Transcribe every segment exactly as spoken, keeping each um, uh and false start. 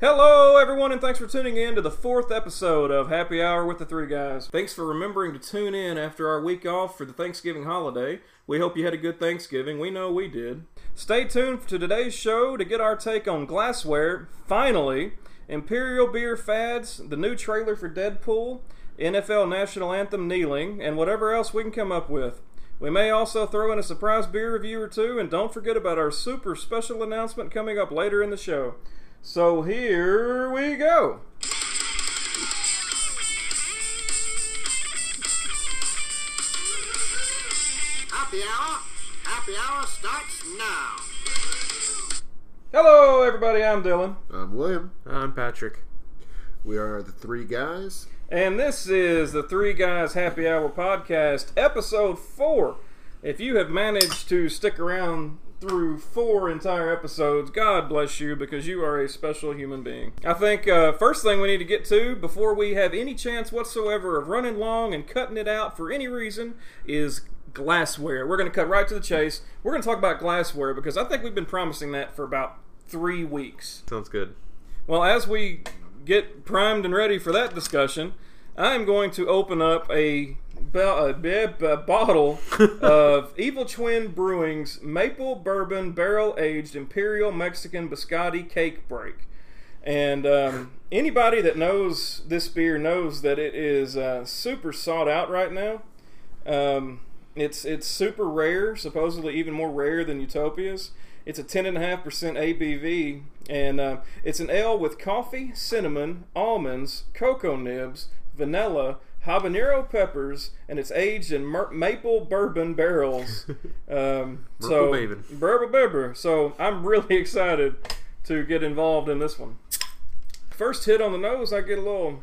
Hello, everyone, and thanks for tuning in to the fourth episode of Happy Hour with the Three Guys. Thanks for remembering to tune in after our week off for the Thanksgiving holiday. We hope you had a good Thanksgiving. We know we did. Stay tuned to today's show to get our take on glassware, finally, Imperial beer fads, the new trailer for Deadpool, N F L National Anthem kneeling, and whatever else we can come up with. We may also throw in a surprise beer review or two, and don't forget about our super special announcement coming up later in the show. So here we go. Happy hour. Happy hour starts now. Hello, everybody. I'm Dylan. I'm William. I'm Patrick. We are the Three Guys. And this is the Three Guys Happy Hour Podcast, episode four. If you have managed to stick around through four entire episodes, God bless you, because you are a special human being. I think uh, first thing we need to get to, before we have any chance whatsoever of running long and cutting it out for any reason, is glassware. We're going to cut right to the chase. We're going to talk about glassware, because I think we've been promising that for about three weeks. Sounds good. Well, as we get primed and ready for that discussion, I'm going to open up a A bottle of Evil Twin Brewing's Maple Bourbon Barrel Aged Imperial Mexican Biscotti Cake Break. And um, anybody that knows this beer knows that it is uh, super sought out right now. Um, it's it's super rare, supposedly even more rare than Utopia's. It's a ten point five percent A B V, and uh, it's an ale with coffee, cinnamon, almonds, cocoa nibs, vanilla, habanero peppers, and it's aged in mer- maple bourbon barrels. Um, so, bourbon bourbon. So I'm really excited to get involved in this one. First hit on the nose, I get a little.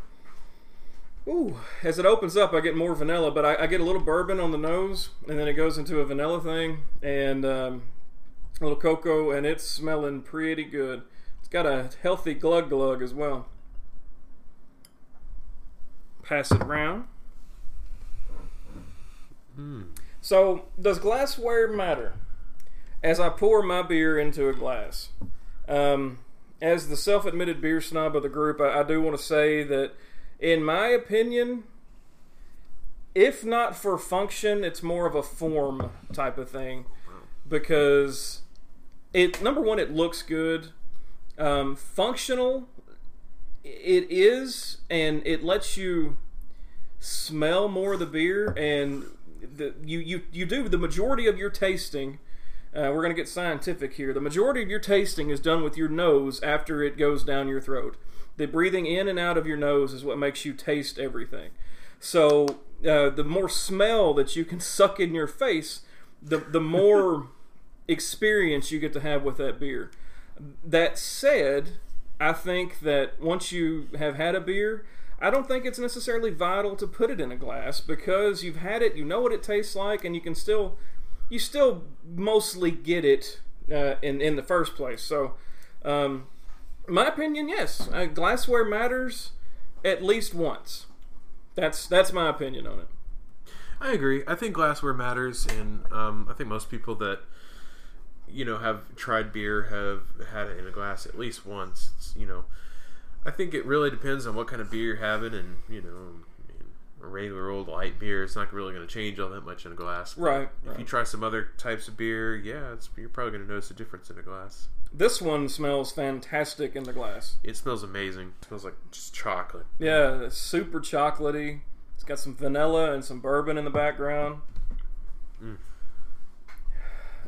Ooh, as it opens up, I get more vanilla, but I, I get a little bourbon on the nose, and then it goes into a vanilla thing, and um, a little cocoa, and it's smelling pretty good. It's got a healthy glug glug as well. Pass it around. Mm. So, does glassware matter? As I pour my beer into a glass, um, as the self-admitted beer snob of the group, I, I do want to say that, in my opinion, if not for function, it's more of a form type of thing, because it number one, it looks good, um, functional. It is, and it lets you smell more of the beer, and the, you, you, you do the majority of your tasting. Uh, we're going to get scientific here. The majority of your tasting is done with your nose after it goes down your throat. The breathing in and out of your nose is what makes you taste everything. So uh, the more smell that you can suck in your face, the, the more experience you get to have with that beer. That said, I think that once you have had a beer, I don't think it's necessarily vital to put it in a glass, because you've had it, you know what it tastes like, and you can still, you still mostly get it uh, in in the first place. So, um, my opinion, yes, uh, glassware matters at least once. That's that's my opinion on it. I agree. I think glassware matters, and um, I think most people that, you know, have tried beer have had it in a glass at least once. It's, you know, I think it really depends on what kind of beer you're having, and you know, I mean, a regular old light beer, it's not really going to change all that much in a glass. Right. If right. you try some other types of beer, yeah, it's, you're probably going to notice a difference in a glass. This one smells fantastic in the glass. It smells amazing. It smells like just chocolate. Yeah, it's super chocolatey. It's got some vanilla and some bourbon in the background. Mm.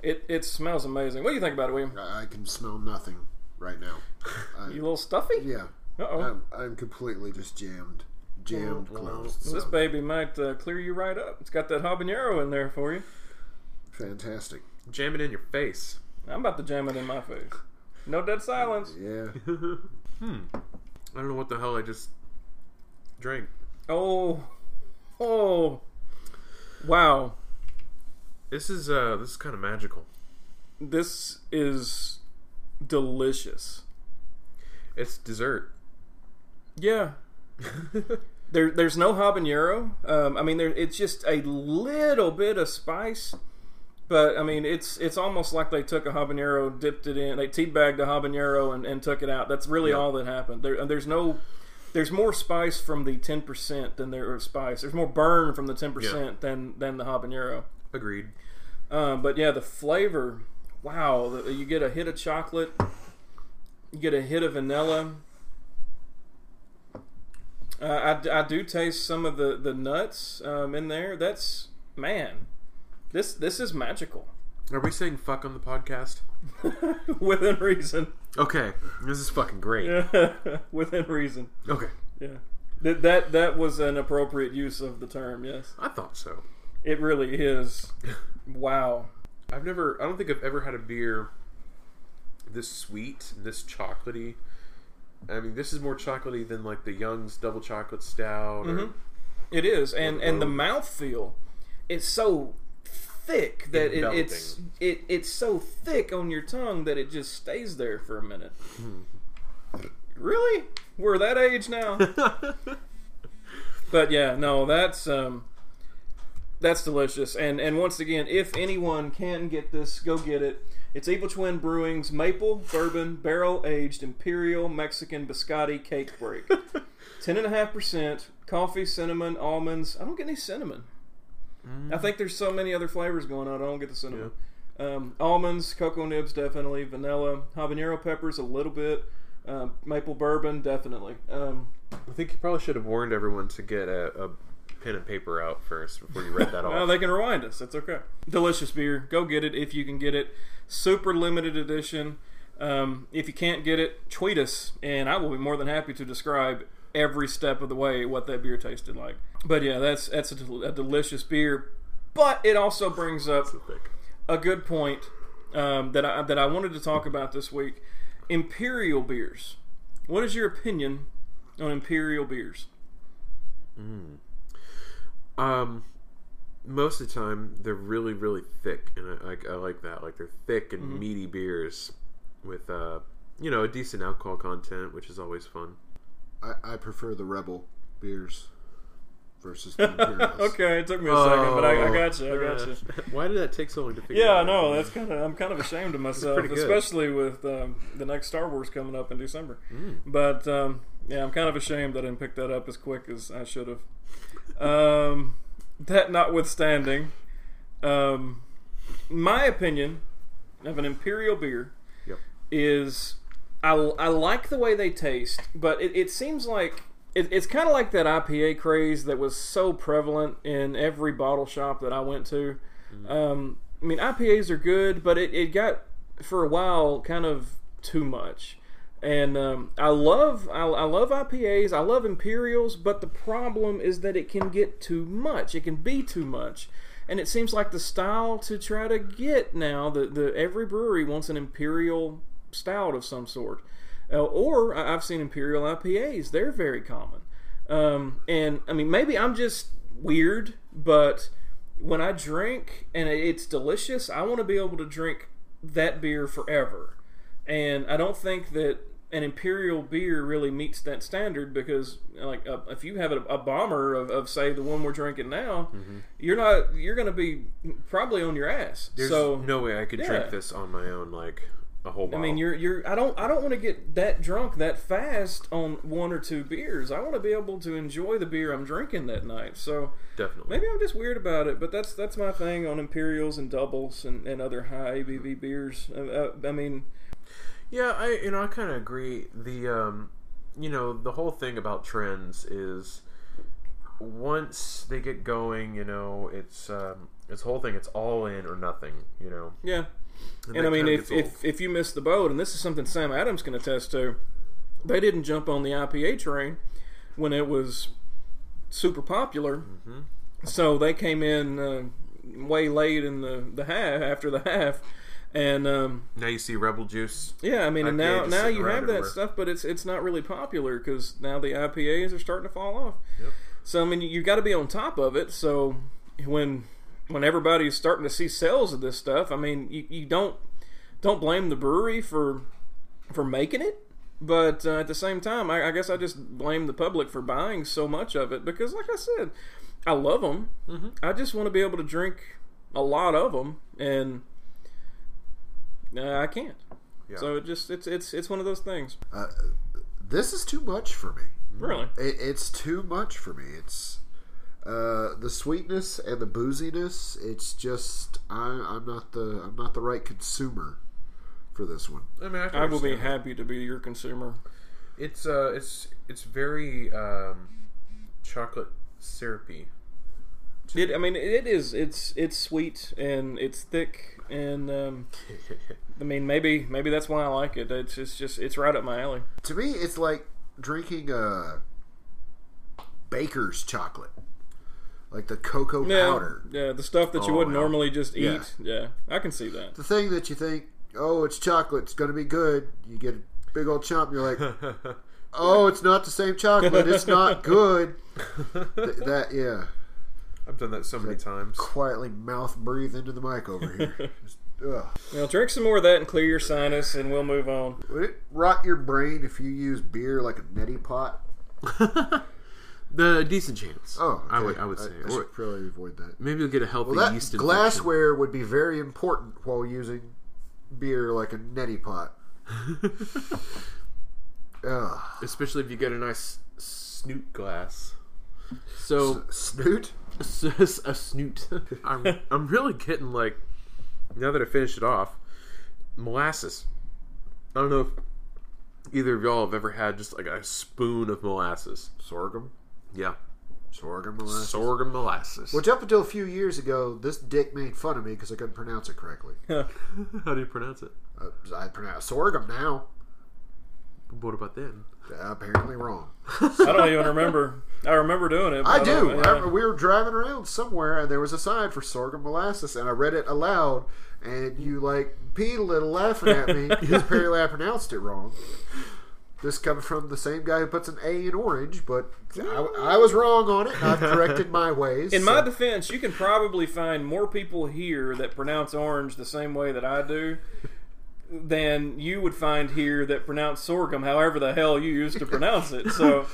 It it smells amazing. What do you think about it, William? I can smell nothing right now. I'm, you little stuffy? Yeah. Uh-oh. I'm, I'm completely just jammed. Jammed oh, closed. Well, so. This baby might uh, clear you right up. It's got that habanero in there for you. Fantastic. Jam it in your face. I'm about to jam it in my face. No dead silence. Yeah. hmm. I don't know what the hell I just drank. Oh. Oh. Wow. This is uh, this is kind of magical. This is delicious. It's dessert. Yeah. there, there's no habanero. Um, I mean, there. It's just a little bit of spice, But I mean, it's it's almost like they took a habanero, dipped it in, they teabagged a habanero and, and took it out. That's really yeah. all that happened. There, there's no, there's more spice from the ten percent than there is spice. There's more burn from the ten yeah. percent than than the habanero. Agreed. Uh, but yeah, the flavor. Wow, the, you get a hit of chocolate. You get a hit of vanilla. Uh, I, I do taste some of the the nuts um, in there. That's man. This this is magical. Are we saying fuck on the podcast? Within reason. Okay, this is fucking great. Yeah. Within reason. Okay. Yeah. That, that that was an appropriate use of the term. Yes. I thought so. It really is. Wow. I've never. I don't think I've ever had a beer this sweet, this chocolatey. I mean, this is more chocolatey than like the Young's Double Chocolate Stout. Or, mm-hmm. It is, and and the mouthfeel, it's so. Thick that it, it's it it's so thick on your tongue that it just stays there for a minute. Really? We're that age now. But yeah, no, that's um that's delicious. And and once again, if anyone can get this, go get it. It's Evil Twin Brewing's Maple Bourbon Barrel Aged Imperial Mexican Biscotti Cake Break. Ten and a half percent, coffee, cinnamon, almonds. I don't get any cinnamon. I think there's so many other flavors going on. I don't get the cinnamon. Yeah. Um, almonds, cocoa nibs, definitely. Vanilla, habanero peppers, a little bit. Um, maple bourbon, definitely. Um, I think you probably should have warned everyone to get a, a pen and paper out first before you read that off. Well, they can rewind us. That's okay. Delicious beer. Go get it if you can get it. Super limited edition. Um, if you can't get it, tweet us, and I will be more than happy to describe every step of the way what that beer tasted like. But yeah, that's that's a, del- a delicious beer. But it also brings up a good point um, that I that I wanted to talk about this week. Imperial beers. What is your opinion on imperial beers? Mm. Um, most of the time they're really really thick, and I, I, I like that. Like they're thick and mm-hmm. meaty beers with uh, you know, a decent alcohol content, which is always fun. I, I prefer the Rebel beers versus the Imperials. Okay, it took me a oh, second, but I, I got you. I got gosh. you. Why did that take so long to figure yeah, out? Yeah, I know. That's kind of I'm kind of ashamed of myself, especially with um, the next Star Wars coming up in December. Mm. But um, yeah, I'm kind of ashamed that I didn't pick that up as quick as I should have. Um, that notwithstanding, um, my opinion of an Imperial beer yep. is. I, I like the way they taste, but it, it seems like it, it's kind of like that I P A craze that was so prevalent in every bottle shop that I went to. Mm-hmm. Um, I mean, I P As are good, but it, it got for a while kind of too much. And um, I love I, I love I P As, I love Imperials, but the problem is that it can get too much. It can be too much. And it seems like the style to try to get now, the, the every brewery wants an Imperial stout of some sort, uh, or I've seen Imperial I P As. They're very common, um, and I mean maybe I'm just weird, but when I drink and it's delicious, I want to be able to drink that beer forever. And I don't think that an Imperial beer really meets that standard, because like uh, if you have a, a bomber of, of say the one we're drinking now, mm-hmm. you're not you're going to be probably on your ass. There's so, no way I could yeah. drink this on my own, like. A whole I mean, you're you're. I don't I don't want to get that drunk that fast on one or two beers. I want to be able to enjoy the beer I'm drinking that night. So definitely, maybe I'm just weird about it, but that's that's my thing on Imperials and doubles and, and other high A B V beers. Uh, I mean, yeah, I you know I kind of agree. The um, you know the whole thing about trends is once they get going, you know, it's um, it's whole thing. It's all in or nothing. You know. Yeah. And, and I mean, if, if if you miss the boat, and this is something Sam Adams can attest to, they didn't jump on the I P A train when it was super popular. Mm-hmm. So they came in uh, way late in the, the half, after the half. And um, now you see Rebel Juice. Yeah, I mean, I P A and now now you have everywhere. That stuff, but it's it's not really popular because now the I P As are starting to fall off. Yep. So I mean, you, you got to be on top of it. So when When everybody's starting to see sales of this stuff, I mean, you, you don't don't blame the brewery for for making it, but uh, at the same time, I, I guess I just blame the public for buying so much of it, because, like I said, I love them. Mm-hmm. I just want to be able to drink a lot of them, and uh, I can't. Yeah. So it just it's it's it's one of those things. Uh, this is too much for me. Really, it, it's too much for me. It's uh, the sweetness and the booziness. It's just I, I'm not the I'm not the right consumer for this one. I mean, I, I will be that. happy to be your consumer. It's uh, it's it's very um, chocolate syrupy. It, I mean, it is. It's it's sweet and it's thick and um, I mean, maybe maybe that's why I like it. It's just, just it's right up my alley. To me, it's like drinking a uh, baker's chocolate, like the cocoa yeah, powder. Yeah, the stuff that you oh, wouldn't yeah. normally just eat. Yeah. yeah, I can see that. The thing that you think, oh, it's chocolate, it's going to be good. You get a big old chomp, and you're like, oh, it's not the same chocolate. It's not good. Th- that yeah. I've done that so many times. Quietly mouth breathe into the mic over here. Just, now drink some more of that and clear your sinus, and we'll move on. Would it rot your brain if you use beer like a neti pot? The decent chance. Oh, okay. I would. I would say. I, I should probably avoid that. Maybe you'll get a healthy well, that yeast infection. Glassware would be very important while using beer like a neti pot. Especially if you get a nice snoot glass. So S- snoot. A snoot. I'm, I'm really getting, like, now that I finish it off, molasses. I don't know if either of y'all have ever had just, like, a spoon of molasses. Sorghum? Yeah. Sorghum molasses? Sorghum molasses. Which up until a few years ago, this dick made fun of me because I couldn't pronounce it correctly. How do you pronounce it? Uh, I pronounce sorghum now. What about then? Uh, apparently wrong. I don't even remember. I remember doing it. I, I do. I, we were driving around somewhere, and there was a sign for sorghum molasses, and I read it aloud, and you, like, peed a little laughing at me because apparently I pronounced it wrong. This comes from the same guy who puts an A in orange, but I, I was wrong on it, and I've corrected my ways. In so. my defense, you can probably find more people here that pronounce orange the same way that I do than you would find here that pronounce sorghum however the hell you used to pronounce it. So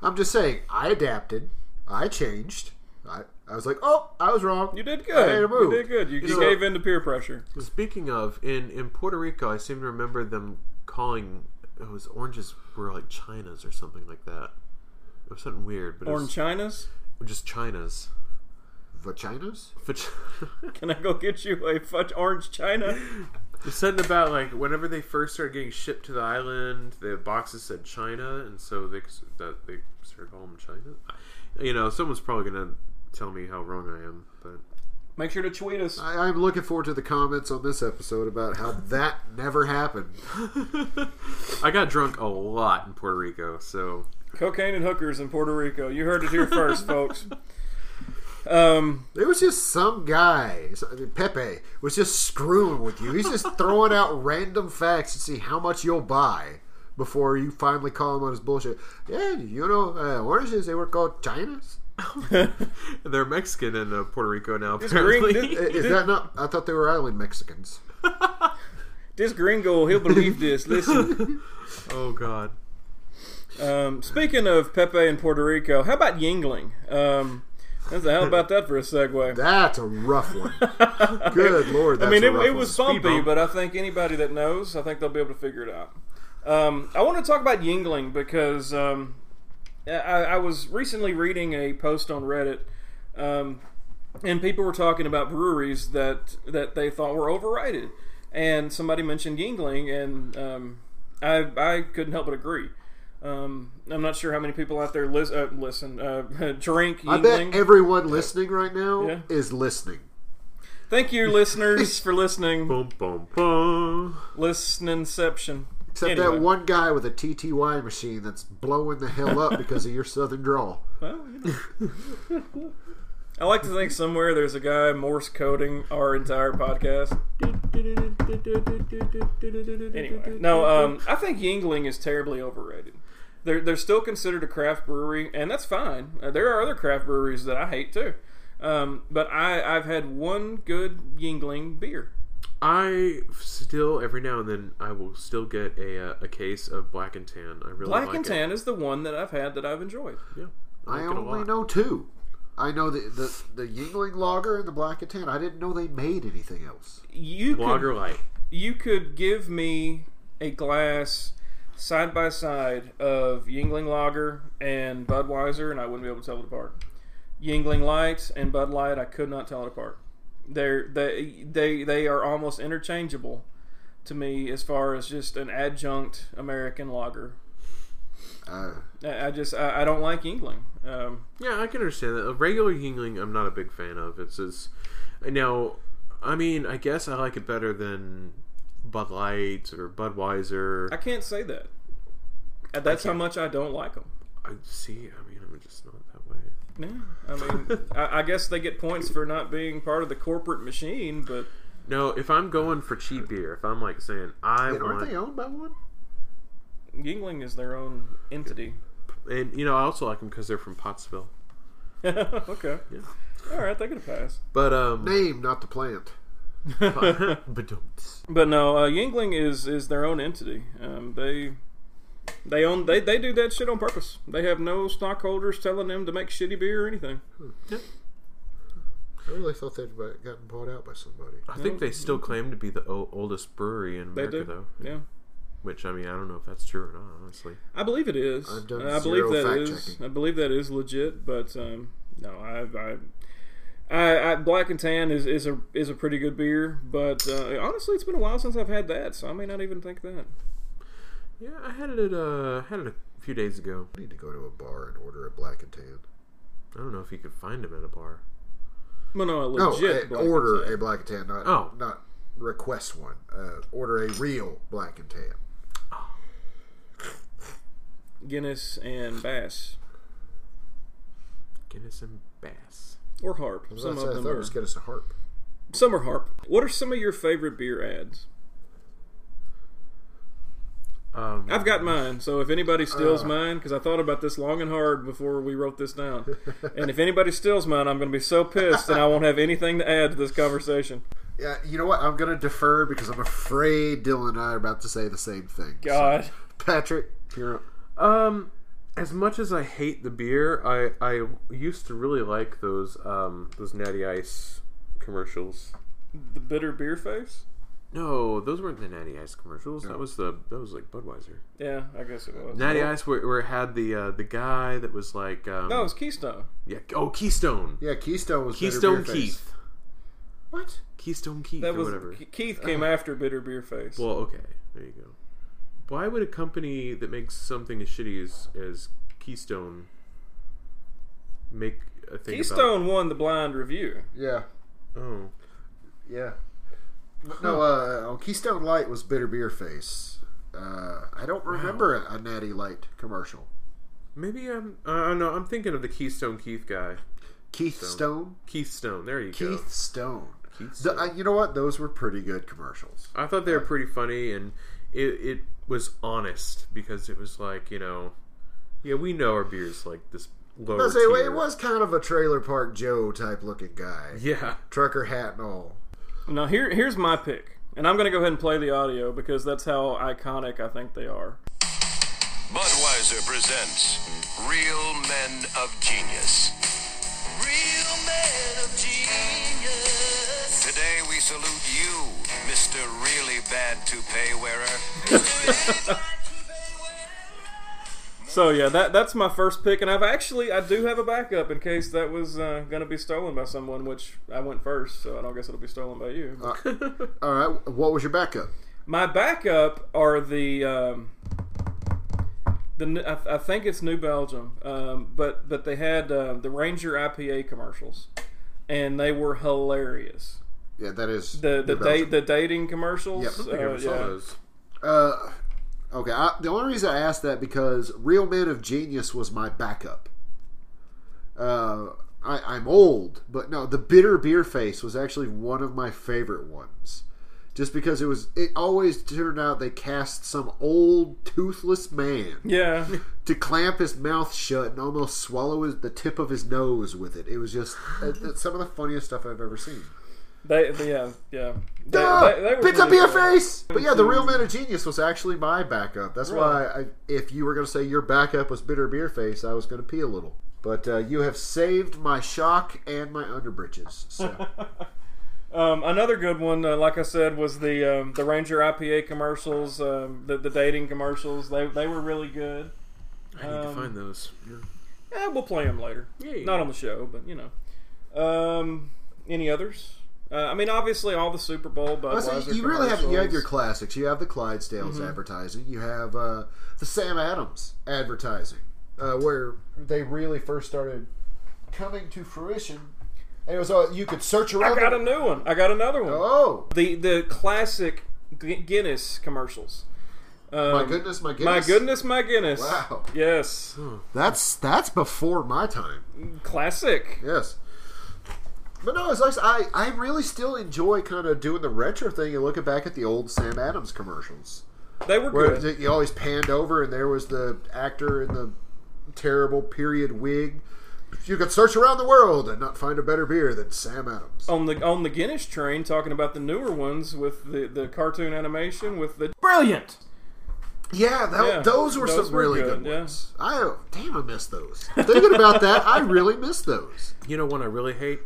I'm just saying, I adapted. I changed. I, I was like, oh, I was wrong. You did good. I made a move. You did good. You, you know, gave in to peer pressure. Speaking of, in, in Puerto Rico, I seem to remember them calling it was oranges were like chinas or something like that. It was something weird. But orange chinas? Just chinas. Vachinas? Vach- Can I go get you a fudge orange china? It's something about, like, whenever they first started getting shipped to the island, the boxes said China, and so they that they started calling them China. You know, someone's probably going to tell me how wrong I am, but make sure to tweet us. I, I'm looking forward to the comments on this episode about how that never happened. I got drunk a lot in Puerto Rico, so cocaine and hookers in Puerto Rico. You heard it here first, folks. Um, it was just some guy, Pepe, was just screwing with you. He's just throwing out random facts to see how much you'll buy before you finally call him on his bullshit. Yeah, you know, uh, oranges, they were called Chinas. They're Mexican in uh, Puerto Rico now, apparently. This green, this, Is that not? I thought they were island Mexicans. This gringo, he'll believe this. Listen. Oh, God. Um, speaking of Pepe in Puerto Rico, how about Yuengling? Um... That's a hell about that for a segue. That's a rough one. Good Lord, that's I mean, it, a rough it was one. bumpy, but I think anybody that knows, I think they'll be able to figure it out. Um, I want to talk about Yuengling because um, I, I was recently reading a post on Reddit, um, and people were talking about breweries that, that they thought were overrated. And somebody mentioned Yuengling, and um, I, I couldn't help but agree. Um, I'm not sure how many people out there lis- uh, listen, uh, drink, Yuengling. I bet everyone listening right now yeah. is listening. Thank you, listeners, for listening. Boom, boom, boom. Listeninception. Except anyway. that one guy with a T T Y machine that's blowing the hell up because of your southern drawl. Well, you know. I like to think somewhere there's a guy Morse coding our entire podcast. Anyway, no, um, I think Yuengling is terribly overrated. They're they're still considered a craft brewery, and that's fine. Uh, there are other craft breweries that I hate too, um, but I I've had one good Yuengling beer. I still every now and then I will still get a uh, a case of Black and Tan. I really Black like and Tan it. is the one that I've had that I've enjoyed. Yeah, I, like I only know two. I know the the, the Yuengling lager and the black and tan. I didn't know they made anything else. You lager could, light. You could give me a glass side by side of Yuengling lager and Budweiser, and I wouldn't be able to tell it apart. Yuengling Lights and Bud Light, I could not tell it apart. They're they they they are almost interchangeable to me as far as just an adjunct American lager. Uh, I just I, I don't like Yuengling. Um, yeah, I can understand that. A regular Yuengling, I'm not a big fan of. It's just, now, I mean, I guess I like it better than Bud Light or Budweiser. I can't say that. That's how much I don't like them. I see. I mean, I'm just not that way. Yeah, I mean, I, I guess they get points for not being part of the corporate machine, but no. If I'm going for cheap beer, if I'm like saying I yeah, want, aren't they owned by one? Yuengling is their own entity, and you know I also like them because they're from Pottsville. Okay, yeah, all right, they get a pass. But um, name, not the plant. But no, uh, Yuengling is is their own entity. Um, they. They own they they do that shit on purpose. They have no stockholders telling them to make shitty beer or anything. Hmm. Yeah. I really thought they'd gotten bought out by somebody. I think they still claim to be the oldest brewery in America, though. Yeah. Which, I mean, I don't know if that's true or not, honestly. I believe it is. I've done I zero believe that fact is. Checking. I believe that is legit, but um, no, I I, I I Black and Tan is is a is a pretty good beer, but uh, honestly, it's been a while since I've had that, so I may not even think that. Yeah, I had it. Uh, had it a few days ago. I need to go to a bar and order a black and tan. I don't know if you could find them at a bar. Well, no, a legit no, I, order a black and tan. Not oh. not request one. Uh, order a real black and tan. Oh. Guinness and Bass. Guinness and Bass. Or Harp. Well, some of I them thought are. It was Guinness and Harp. Some are Harp. What are some of your favorite beer ads? Um, I've got mine, so if anybody steals uh, mine, because I thought about this long and hard before we wrote this down, and if anybody steals mine, I'm going to be so pissed and I won't have anything to add to this conversation. Yeah, you know what? I'm going to defer because I'm afraid Dylan and I are about to say the same thing. God. So, Patrick, you're up. Um, as much as I hate the beer, I, I used to really like those um, those Natty Ice commercials. The bitter beer face? No, those weren't the Natty Ice commercials. No. That was the that was like Budweiser. Yeah, I guess it was. Natty well, Ice, where, where it had the uh, the guy that was like. Um, no, it was Keystone. Yeah. Oh, Keystone. Yeah, Keystone was Keystone Bitter Beer Keith. Face. What? Keystone Keith. That or was whatever. Keith came oh. after Bitter Beer Face. Well, okay, there you go. Why would a company that makes something as shitty as, as Keystone make a thing? Keystone about... won the blind review. Yeah. Oh. Yeah. No, uh, on Keystone Light was Bitter Beer Face. Uh, I don't remember wow. a, a Natty Light commercial. Maybe I'm. Uh, no, I'm thinking of the Keystone Keith guy. Keith Stone. Stone? Keith Stone. There you Keith go. Keith Stone. Keith Stone. The, uh, you know what? Those were pretty good commercials. I thought they were pretty funny, and it, it was honest because it was like, you know, yeah, we know our beer's like this. Lower I was say, well, it was kind of a Trailer Park Joe type looking guy. Yeah, trucker hat and all. Now, here, here's my pick, and I'm going to go ahead and play the audio because that's how iconic I think they are. Budweiser presents Real Men of Genius. Real Men of Genius. Today we salute you, Mister Really Bad Toupee Wearer. So, yeah, that that's my first pick, and I've actually, I do have a backup in case that was uh, going to be stolen by someone, which I went first, so I don't guess it'll be stolen by you. Uh, all right, what was your backup? My backup are the, um, the I, I think it's New Belgium, um, but, but they had uh, the Ranger I P A commercials, and they were hilarious. Yeah, that is The, the, da- the dating commercials. Yep. I think uh, I ever saw yeah, those. Uh... Okay, I, the only reason I asked that because Real Men of Genius was my backup. Uh, I, I'm old, but no, the Bitter Beer Face was actually one of my favorite ones. Just because it was, it always turned out they cast some old toothless man, yeah, to clamp his mouth shut and almost swallow his, the tip of his nose with it. It was just it, some of the funniest stuff I've ever seen. They, they, yeah, yeah. They, Duh! They, they were pizza really beer cool. face! But yeah, the Real Man of Genius was actually my backup. That's right. why I, if you were going to say your backup was Bitter Beer Face, I was going to pee a little. But uh, you have saved my shock and my underbridges. So. um, another good one, uh, like I said, was the um, the Ranger I P A commercials, um, the, the dating commercials. They they were really good. I need um, to find those. Yeah. Yeah, we'll play them later. Yeah, yeah. Not on the show, but you know. Um, any others? Uh, I mean, obviously, all the Super Bowl Budweiser well, so you really have you have your classics. You have the Clydesdales mm-hmm. advertising. You have uh, the Sam Adams advertising, uh, where they really first started coming to fruition. And it was all, you could search around. I got a new one. I got another one. Oh, the the classic Guinness commercials. Um, my goodness, my Guinness. My goodness, my Guinness. Wow. Yes. Hmm. That's that's before my time. Classic. Yes. But no, it's like I, I really still enjoy kind of doing the retro thing and looking back at the old Sam Adams commercials. They were where good. You always panned over, and there was the actor in the terrible period wig. You could search around the world and not find a better beer than Sam Adams. On the on the Guinness train, talking about the newer ones with the, the cartoon animation with the brilliant. Yeah, that, yeah, those were those some were really good, good ones. Yeah. I damn, I missed those. Thinking about that, I really missed those. You know, one I really hate.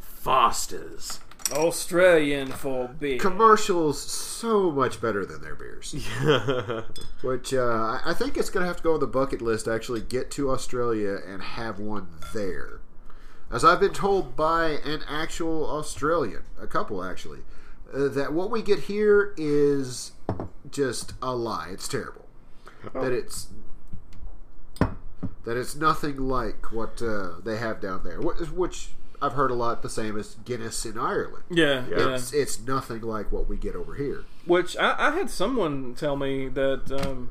Foster's Australian for beer commercials so much better than their beers. Yeah. Which uh, I think it's going to have to go on the bucket list to actually get to Australia and have one there, as I've been told by an actual Australian, a couple actually, uh, that what we get here is just a lie. It's terrible. Oh. That it's that it's nothing like what uh, they have down there, which. I've heard a lot the same as Guinness in Ireland. Yeah, yeah. It's, it's nothing like what we get over here. Which I, I had someone tell me that um,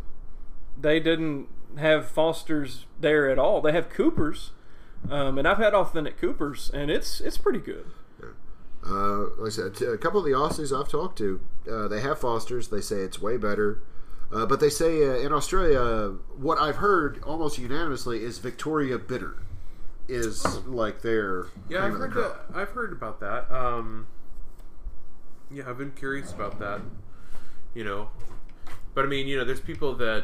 they didn't have Foster's there at all. They have Coopers, um, and I've had authentic Coopers, and it's it's pretty good. Yeah. Uh, like I said, a couple of the Aussies I've talked to, uh, they have Foster's. They say it's way better. Uh, but they say uh, in Australia, what I've heard almost unanimously is Victoria Bitter. Is like their yeah. I've heard that. I've heard about that. Um, yeah, I've been curious about that. You know, but I mean, you know, there's people that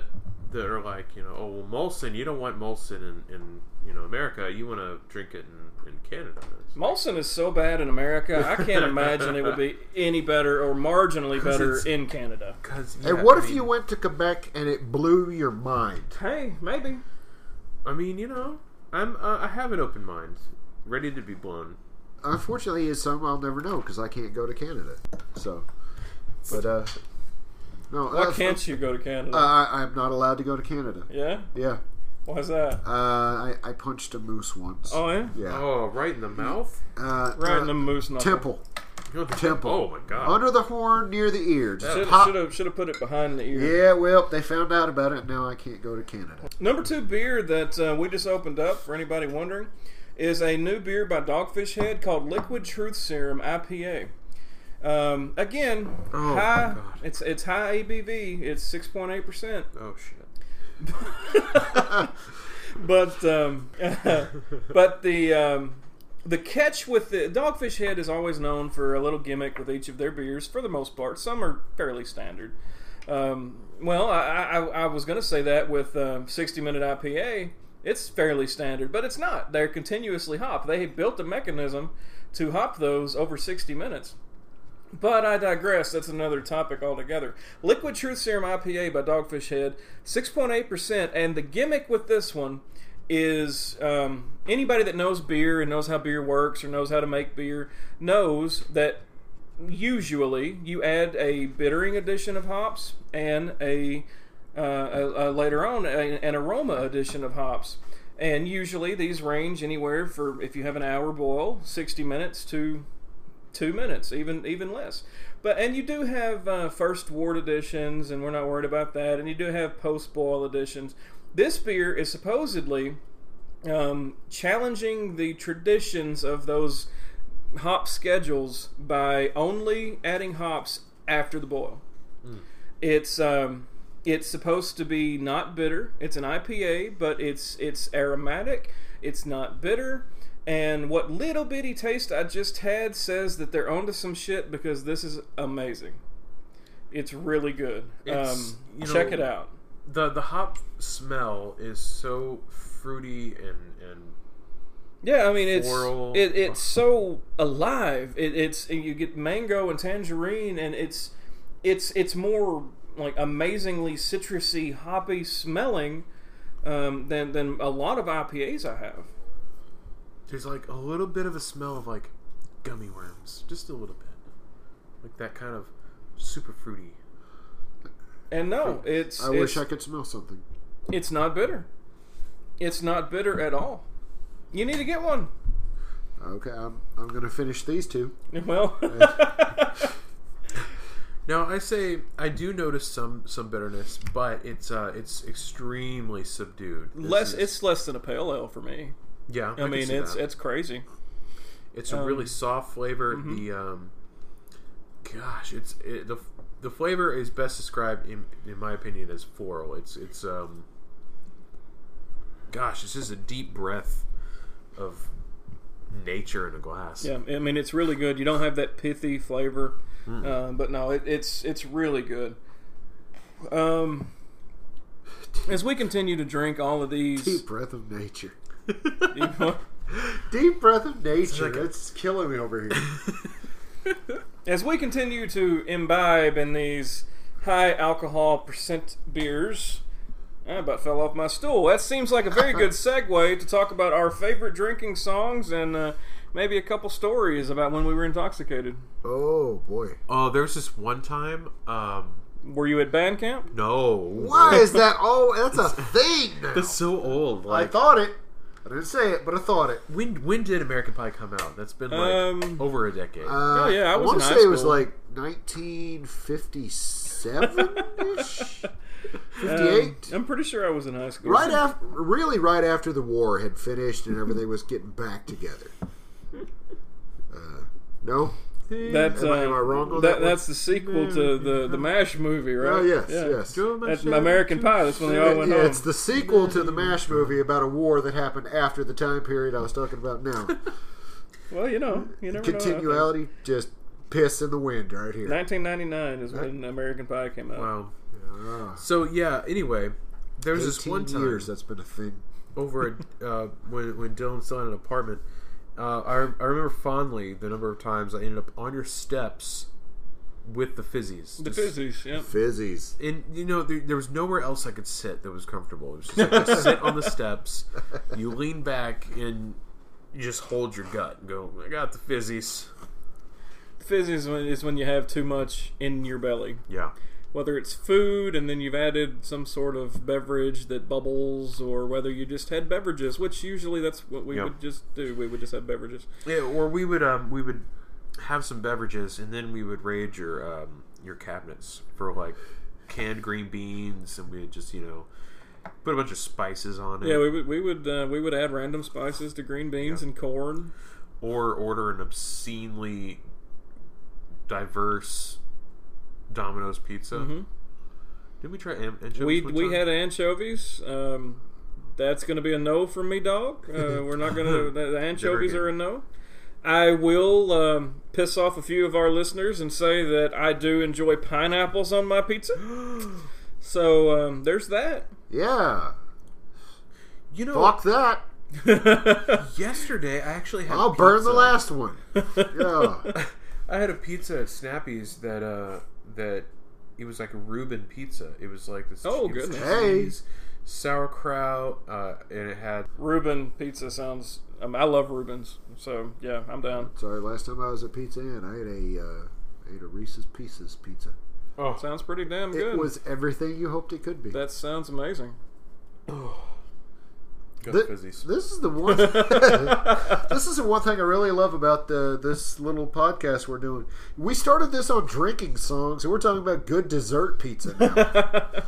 that are like, you know, oh well, Molson. You don't want Molson in, in you know America. You want to drink it in, in Canada. Molson is so bad in America. I can't imagine it would be any better or marginally better in Canada. Cause, yeah, and what I mean, if you went to Quebec and it blew your mind? Hey, maybe. I mean, you know. I'm, uh, I have an open mind, ready to be blown. Unfortunately, it's something I'll never know because I can't go to Canada. So, but uh, no. Why uh, can't so, you go to Canada? Uh, I, I'm not allowed to go to Canada. Yeah. Yeah. Why's that? Uh, I, I punched a moose once. Oh yeah. Yeah. Oh, right in the mouth. Uh, right uh, in the moose knuckle. Temple. Temple. Oh my god. Under the horn, near the ear. Should have should have put it behind the ear. Yeah, well, they found out about it. Now I can't go to Canada. Number two beer that uh, we just opened up for anybody wondering is a new beer by Dogfish Head called Liquid Truth Serum I P A. Um, again, oh high. It's it's high A B V. It's six point eight percent. Oh shit. but um, but the. Um, The catch with the Dogfish Head is always known for a little gimmick with each of their beers, for the most part. Some are fairly standard. Um, well, I, I, I was going to say that with um, sixty minute I P A, it's fairly standard, but it's not. They're continuously hopped. They built a mechanism to hop those over sixty minutes. But I digress. That's another topic altogether. Liquid Truth Serum I P A by Dogfish Head, six point eight percent, and the gimmick with this one is um, anybody that knows beer and knows how beer works or knows how to make beer knows that usually you add a bittering addition of hops and a, uh, a, a later on a, an aroma addition of hops, and usually these range anywhere for, if you have an hour boil, sixty minutes to two minutes, even even less. But and you do have uh, first wort additions, and we're not worried about that, and you do have post boil additions. This beer is supposedly um, challenging the traditions of those hop schedules by only adding hops after the boil. Mm. It's um, it's supposed to be not bitter. It's an I P A, but it's it's aromatic. It's not bitter. And what little bitty taste I just had says that they're onto some shit, because this is amazing. It's really good. It's, um, you know, check it out. the the hop smell is so fruity and and yeah, I mean it's it, it's so alive. It, it's you get mango and tangerine, and it's it's it's more like amazingly citrusy, hoppy smelling um, than than a lot of I P As I have. There's like a little bit of a smell of like gummy worms, just a little bit, like that kind of super fruity. And no, it's. I it's, wish I could smell something. It's not bitter. It's not bitter at all. You need to get one. Okay, I'm. I'm gonna finish these two. Well. Now I say I do notice some, some bitterness, but it's uh it's extremely subdued. This less. Is, it's less than a pale ale for me. Yeah, I, I mean it's that. It's crazy. It's a um, really soft flavor. Mm-hmm. The um, gosh, it's it, the the flavor is best described in in my opinion as floral. It's it's um, gosh, it's just a deep breath of nature in a glass. Yeah, I mean it's really good. You don't have that pithy flavor, mm. uh, but no, it, it's it's really good. Um, as we continue to drink all of these, deep breath of nature. Deep, deep breath of nature. That's like killing me over here. As we continue to imbibe in these high alcohol percent beers, I about fell off my stool. That seems like a very good segue to talk about our favorite drinking songs and uh, maybe a couple stories about when we were intoxicated. Oh boy! Oh, uh, there was this one time. Um, Were you at band camp? No. Why is that? Oh, that's a thing now. That's so old. Like, I thought it. I didn't say it, but I thought it. When when did American Pie come out? That's been like um, over a decade. Uh, oh yeah, I was. I want to say it was like nineteen fifty-seven ish, fifty-eight. I'm pretty sure I was in high school. Right after, really, right after the war had finished and everything was getting back together. Uh, no, that's am, uh, I, am I wrong on that? that that's the sequel to the the MASH movie, right? Oh yes, yeah. yes. That's American Pie. That's when they all went yeah, home. It's the sequel to the MASH movie about a war that happened after the time period I was talking about now. Well, you know, you never Continuality know, just piss in the wind right here. nineteen ninety-nine is when that, American Pie came out. Wow. Yeah. So yeah. Anyway, there's this one time years that's been a thing over a, uh, when when Dylan's still in an apartment. Uh, I, I remember fondly the number of times I ended up on your steps with the fizzies. The just, fizzies, yeah. Fizzies. And, you know, there, there was nowhere else I could sit that was comfortable. It was just like, sit on the steps, you lean back, and you just hold your gut and go, I got the fizzies. The fizzies is when you have too much in your belly. Yeah. Whether it's food and then you've added some sort of beverage that bubbles, or whether you just had beverages, which usually that's what we yep. would just do. We would just have beverages. Yeah, or we would um, we would have some beverages and then we would raid your um, your cabinets for like canned green beans, and we'd just you know put a bunch of spices on it. Yeah, we would we would uh, we would add random spices to green beans yeah. and corn, or order an obscenely diverse Domino's pizza. Mm-hmm. Did we try an- anchovies? We we had anchovies. Um, that's going to be a no from me, dog. Uh, we're not going to. The anchovies are a no. I will um, piss off a few of our listeners and say that I do enjoy pineapples on my pizza. So um, there's that. Yeah. You know, fuck that. Yesterday, I actually had. I'll pizza. burn the last one. Yeah. I had a pizza at Snappy's that. Uh, That it was like a Reuben pizza. It was like this. Oh, goodness. Hey. Sauerkraut, uh, and it had Reuben pizza. Sounds. Um, I love Reubens, so yeah, I'm down. Sorry, last time I was at Pizza Inn, I ate a uh, ate a Reese's Pieces pizza. Oh, sounds pretty damn good. It was everything you hoped it could be. That sounds amazing. Oh. Th- this is the one. This is the one thing I really love about the this little podcast we're doing. We started this on drinking songs, and we're talking about good dessert pizza now.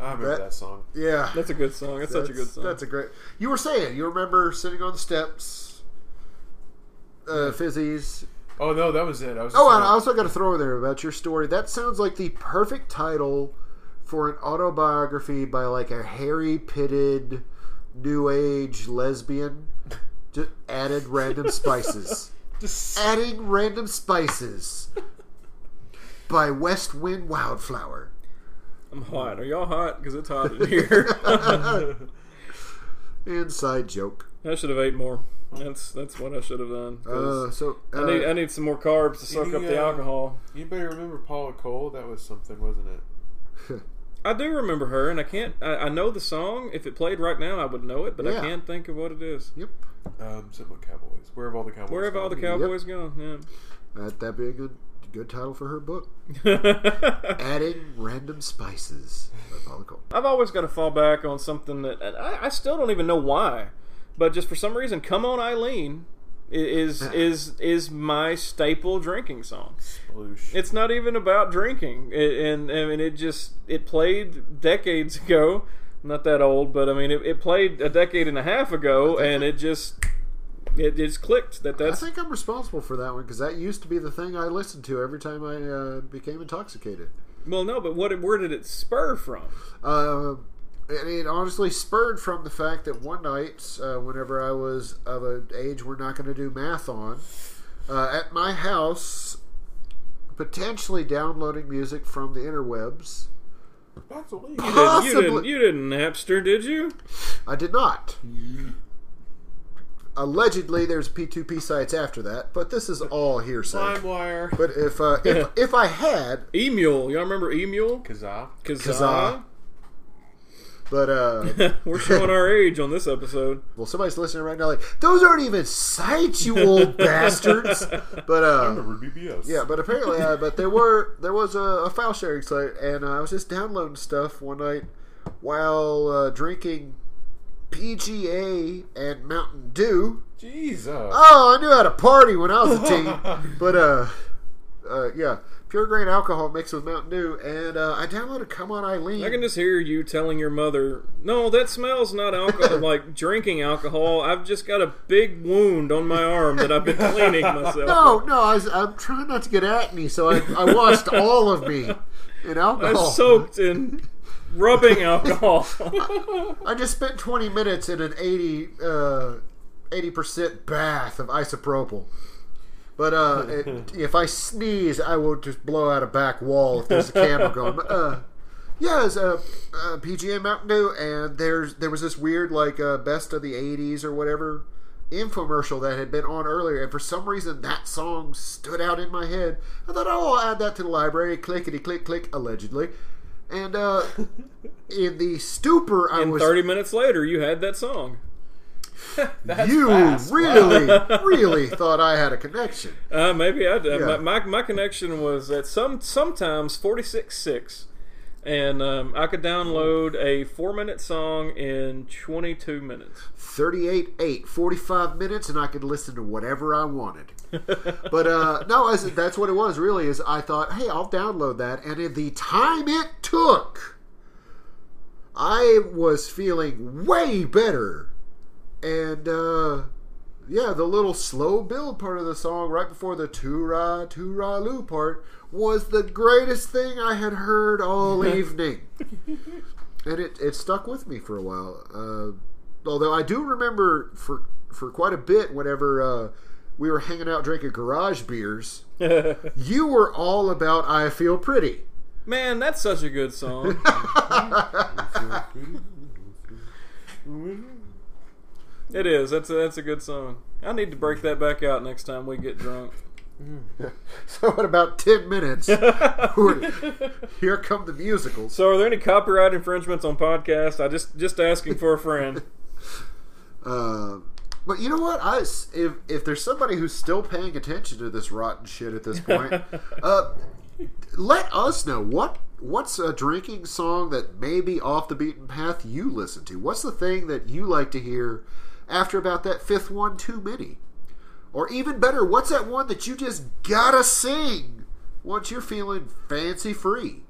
I remember that, that song. Yeah, that's a good song. That's, that's such a good song. That's a great. You were saying you remember sitting on the steps, uh, fizzies. Oh no, that was it. I was. Oh, and I also got to throw there about your story. That sounds like the perfect title for an autobiography by like a hairy-pitted new age lesbian. Just added random spices. Just adding random spices by West Wind Wildflower. I'm hot. Are y'all hot? Because it's hot in here. Inside joke. I should have ate more. That's that's what I should have done. Uh, so uh, I need I need some more carbs to soak you, up the uh, alcohol. Anybody remember Paula Cole? That was something, wasn't it? I do remember her, and I can't. I, I know the song. If it played right now, I would know it, but yeah. I can't think of what it is. Yep. Um, something about cowboys. Where have all the cowboys? Where have gone? all the cowboys yep. gone? Yeah. Uh, that'd be a good good title for her book. Adding Random Spices by Paula Cole. I've always got to fall back on something that I, I still don't even know why. But just for some reason, "Come On, Eileen" is is is my staple drinking song. Sploosh. It's not even about drinking, it, and I mean, it just it played decades ago. I'm not that old, but I mean, it, it played a decade and a half ago, and it just it just clicked that that's. I think I'm responsible for that one because that used to be the thing I listened to every time I uh, became intoxicated. Well, no, but what where did it spur from? Uh, And it honestly spurred from the fact that one night, uh, whenever I was of an age we're not going to do math on, uh, at my house, potentially downloading music from the interwebs. Possibly. You didn't, Possibly. You didn't, you didn't Napster, did you? I did not. Allegedly, there's P two P sites after that, but this is all hearsay. LimeWire. But if uh, if if I had Emule, y'all remember Emule? Kazaa. Kazaa. But uh, we're showing our age on this episode. Well, somebody's listening right now, like those aren't even sites, you old bastards. But uh, I remember B B S. Yeah, but apparently, uh, but there were there was a, a file sharing site, and uh, I was just downloading stuff one night while uh, drinking P G A and Mountain Dew. Jesus! Oh, I knew how to party when I was a teen. But uh, uh, yeah. Pure grain alcohol mixed with Mountain Dew, and uh, I downloaded Come On Eileen. I can just hear you telling your mother, no, that smells not alcohol, like drinking alcohol. I've just got a big wound on my arm that I've been cleaning myself. No, with. no, I was, I'm trying not to get acne, so I, I washed all of me in alcohol. I soaked in rubbing alcohol. I just spent twenty minutes in an eighty, uh, eighty percent bath of isopropyl. But uh, it, if I sneeze, I will just blow out a back wall if there's a camera going. But, uh, yeah, it's uh, uh, P G A Mountain Dew, and there's there was this weird like uh, best of the eighties or whatever infomercial that had been on earlier, and for some reason that song stood out in my head. I thought, oh, I'll add that to the library. Clickety click click, allegedly. And uh, in the stupor, I and was. Thirty minutes later, you had that song. That's you fast. really, wow. really thought I had a connection. Uh, maybe I did. Yeah. My, my, my connection was that some sometimes forty-six point six, and um, I could download a four-minute song in twenty-two minutes. thirty-eight point eight, forty-five minutes, and I could listen to whatever I wanted. But uh, no, I, that's what it was, really, is I thought, hey, I'll download that, and in the time it took, I was feeling way better. And, uh, yeah, the little slow build part of the song right before the toorah, toorah, loo part was the greatest thing I had heard all evening. And it, it stuck with me for a while. Uh, although I do remember for, for quite a bit whenever uh, we were hanging out drinking garage beers, you were all about I Feel Pretty. Man, that's such a good song. It is. That's a, that's a good song. I need to break that back out next time we get drunk. So in about ten minutes, here come the musicals. So are there any copyright infringements on podcasts? I just just asking for a friend. uh, but you know what? I, if if there's somebody who's still paying attention to this rotten shit at this point, uh, let us know what. What's a drinking song that may be off the beaten path you listen to? What's the thing that you like to hear after about that fifth one too many? Or even better, what's that one that you just gotta sing once you're feeling fancy free?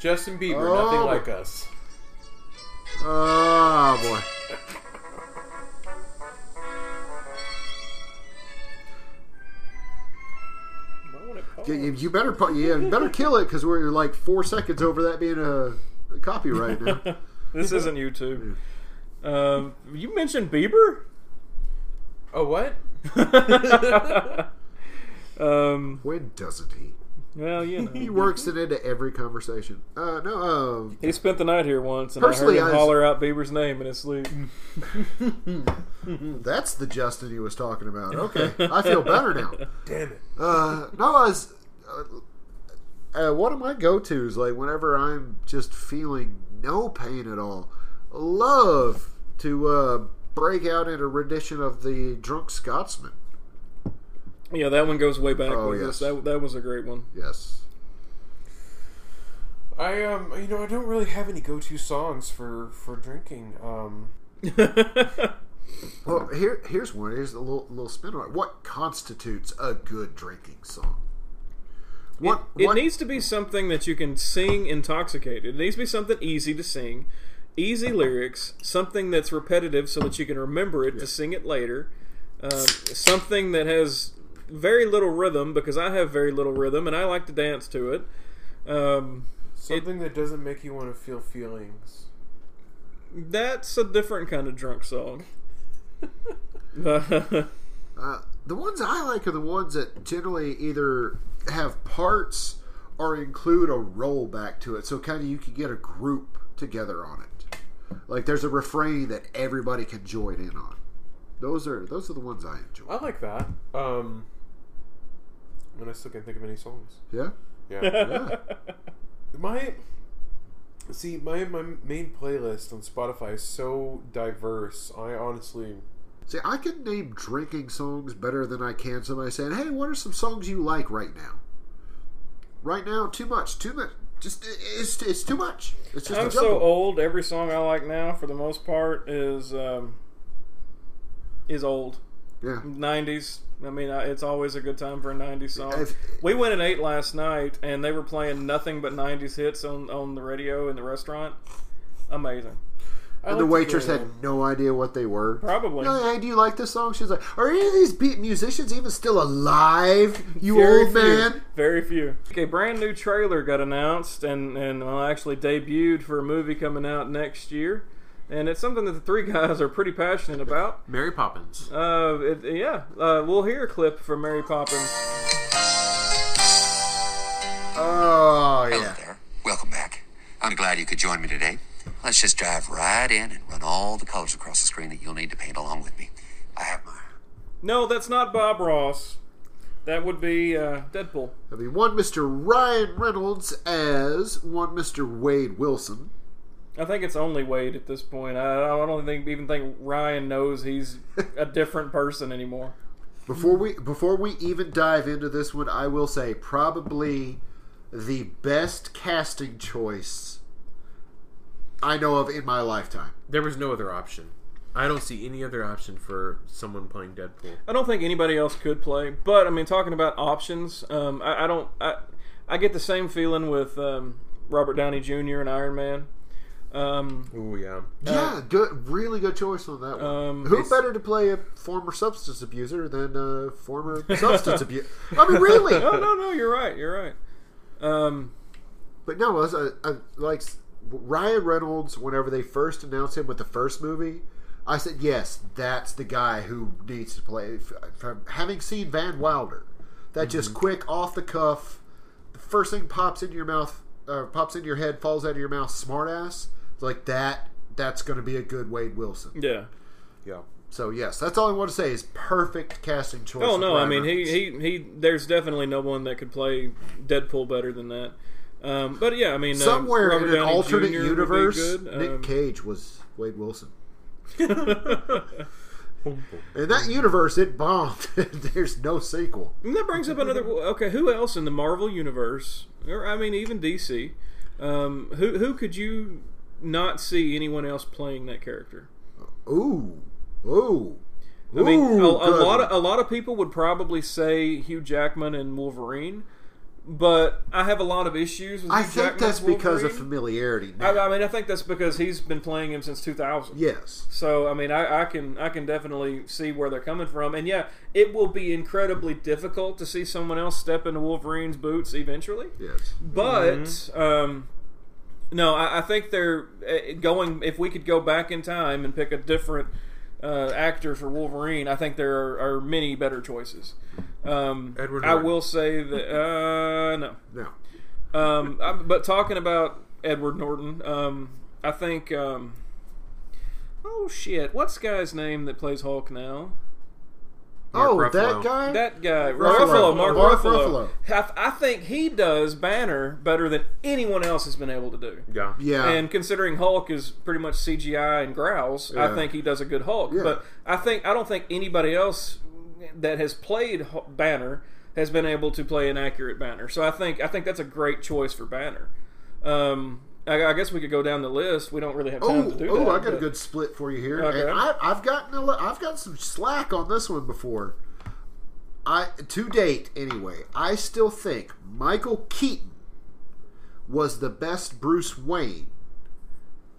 Justin Bieber, oh, Nothing Like Us. Oh, boy. You, you better yeah, you better kill it because we're like four seconds over that being a copyright now. This isn't YouTube. Um, you mentioned Bieber? Oh, what? um, when doesn't he? Well, you know. He works it into every conversation. Uh, no, uh, He spent the night here once, and I heard him I was... holler out Bieber's name in his sleep. That's the Justin he was talking about. Okay. I feel better now. Damn it. Uh, no, I was... Uh, uh, one of my go-tos, like, whenever I'm just feeling no pain at all, love to uh, break out into rendition of the Drunk Scotsman. Yeah, that one goes way back oh, with yes. us. That, that was a great one. Yes. I, um, you know, I don't really have any go-to songs for, for drinking. Um. Well, here, here's one. Here's a little, little spin on it. What constitutes a good drinking song? What It, it what? needs to be something that you can sing intoxicated. It needs to be something easy to sing. Easy lyrics. Something that's repetitive so that you can remember it yeah. to sing it later. Uh, something that has... very little rhythm, because I have very little rhythm, and I like to dance to it. Um, Something it, that doesn't make you want to feel feelings. That's a different kind of drunk song. uh, the ones I like are the ones that generally either have parts or include a roll back to it, so kind of you can get a group together on it. Like there's a refrain that everybody can join in on. Those are those are the ones I enjoy. I like that. Um... And I still can't think of any songs. Yeah? Yeah. yeah. My... See, my, my main playlist on Spotify is so diverse. I honestly... See, I can name drinking songs better than I can somebody saying, hey, what are some songs you like right now? Right now, too much. Too much. Just, it's, it's too much. It's just I'm so old. Every song I like now, for the most part, is... Um, is old. Yeah. nineties. I mean, it's always a good time for a nineties song. I've, we went and ate last night, and they were playing nothing but nineties hits on, on the radio in the restaurant. Amazing. I and the waitress had no idea what they were. Probably. You know, hey, do you like this song? She's like, are any of these beat musicians even still alive, you very old few. man? Very few. Okay, brand new trailer got announced, and, and well, actually debuted for a movie coming out next year. And it's something that the three guys are pretty passionate about. Mary Poppins. Uh, it, yeah. Uh, we'll hear a clip from Mary Poppins. Oh, yeah. Hello there. Welcome back. I'm glad you could join me today. Let's just dive right in and run all the colors across the screen that you'll need to paint along with me. I have my... No, that's not Bob Ross. That would be uh, Deadpool. That'd be one Mister Ryan Reynolds as one Mister Wade Wilson. I think it's only Wade at this point. I, I don't think, even think Ryan knows he's a different person anymore. Before we before we even dive into this one, I will say probably the best casting choice I know of in my lifetime. There was no other option. I don't see any other option for someone playing Deadpool. I don't think anybody else could play. But I mean, talking about options, um, I, I don't. I I get the same feeling with um, Robert Downey Junior and Iron Man. Um, oh yeah, yeah, uh, good, really good choice on that one. Um, Who better to play a former substance abuser than a former substance abuser? I mean, really? No, no, no. You're right. You're right. Um, but no, I, was, I, I like Ryan Reynolds. Whenever they first announced him with the first movie, I said, "Yes, that's the guy who needs to play." From having seen Van Wilder, that mm-hmm. just quick off the cuff, the first thing pops into your mouth, uh, pops into your head, falls out of your mouth, smartass. Like that, that's going to be a good Wade Wilson. Yeah, yeah. So yes, that's all I want to say is perfect casting choice. Oh no, I mean he, he he. There's definitely no one that could play Deadpool better than that. Um, but yeah, I mean somewhere uh, in an alternate universe, um, Nick Cage was Wade Wilson. In that universe, it bombed. There's no sequel. And that brings up another. Okay, who else in the Marvel universe, or I mean even D C, um, who who could you? Not see anyone else playing that character. Ooh, ooh. I mean, ooh, a, a lot of a lot of people would probably say Hugh Jackman and Wolverine, but I have a lot of issues with Hugh Jackman. I think that's because of familiarity. I, I mean, I think that's because he's been playing him since two thousand. Yes. So I mean, I, I can I can definitely see where they're coming from, and yeah, it will be incredibly difficult to see someone else step into Wolverine's boots eventually. Yes. But. Mm-hmm. Um, No, I, I think they're going... If we could go back in time and pick a different uh, actor for Wolverine, I think there are, are many better choices. Um, Edward Norton. I will say that uh, no, no. Um, I, but talking about Edward Norton, um, I think. Um, oh shit! What's the guy's name that plays Hulk now? Mark oh, Ruffalo. that guy? That guy. Ruffalo. Ruffalo. Mark Ruffalo. Ruffalo. I, I think he does Banner better than anyone else has been able to do. Yeah. yeah. And considering Hulk is pretty much C G I and growls, yeah. I think he does a good Hulk. Yeah. But I think I don't think anybody else that has played Banner has been able to play an accurate Banner. So I think I think that's a great choice for Banner. Um, I, I guess we could go down the list. We don't really have time oh, to do oh, that. Oh, I got but... a good split for you here. Okay. And I, I've gotten a, I've got some slack on this one before. I to date anyway. I still think Michael Keaton was the best Bruce Wayne,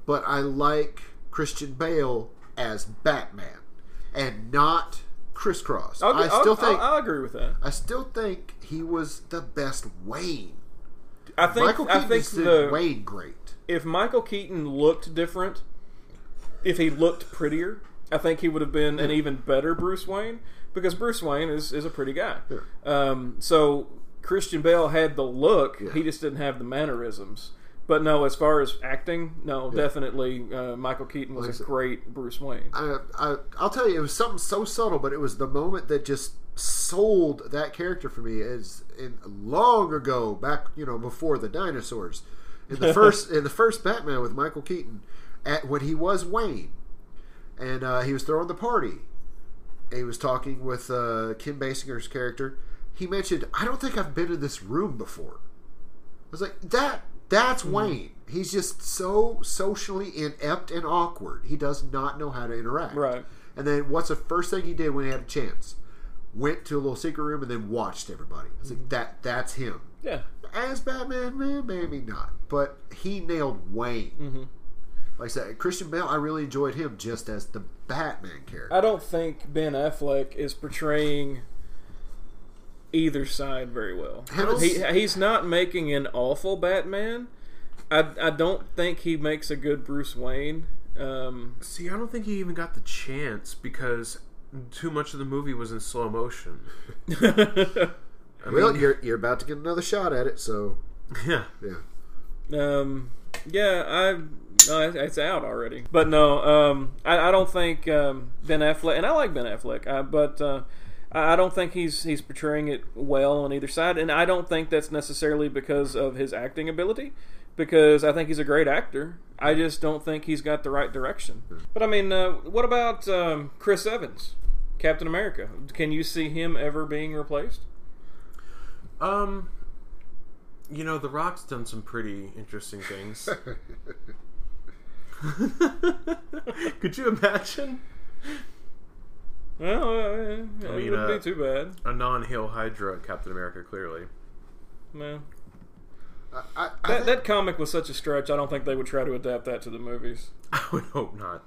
but I like Christian Bale as Batman and not Criss Cross. I'll, I still I'll, think I agree with that. I still think he was the best Wayne. I think Michael Keaton I think the Wade great. If Michael Keaton looked different, if he looked prettier, I think he would have been yeah. an even better Bruce Wayne because Bruce Wayne is, is a pretty guy. Yeah. Um, so Christian Bale had the look; yeah. he just didn't have the mannerisms. But no, as far as acting, no, yeah. definitely uh, Michael Keaton was like a great Bruce Wayne. I, I, I'll tell you, it was something so subtle, but it was the moment that just sold that character for me is in long ago back, you know, before the dinosaurs in the first in the first Batman with Michael Keaton at when he was Wayne and uh, he was throwing the party. He was talking with uh, Kim Basinger's character. He mentioned, "I don't think I've been in this room before." I was like, "That that's mm-hmm. Wayne. He's just so socially inept and awkward. He does not know how to interact." Right. And then what's the first thing he did when he had a chance? Went to a little secret room and then watched everybody. It's like that. That's him. Yeah. As Batman, man, maybe not, but he nailed Wayne. Mm-hmm. Like I said, Christian Bale, I really enjoyed him just as the Batman character. I don't think Ben Affleck is portraying either side very well. He, he's not making an awful Batman. I I don't think he makes a good Bruce Wayne. Um, See, I don't think he even got the chance because. Too much of the movie was in slow motion. I well, mean, you're you're about to get another shot at it, so yeah, yeah, um, yeah. I no, it's out already, but no, um, I, I don't think um, Ben Affleck, and I like Ben Affleck, I, but uh, I don't think he's he's portraying it well on either side, and I don't think that's necessarily because of his acting ability. Because I think he's a great actor. I just don't think he's got the right direction. But, I mean, uh, what about um, Chris Evans, Captain America? Can you see him ever being replaced? Um, you know, The Rock's done some pretty interesting things. Could you imagine? Well, uh, yeah, I mean, it wouldn't uh, be too bad. A non-Hail Hydra Captain America, clearly. No. I, I, that, I that comic was such a stretch. I don't think they would try to adapt that to the movies. I would hope not.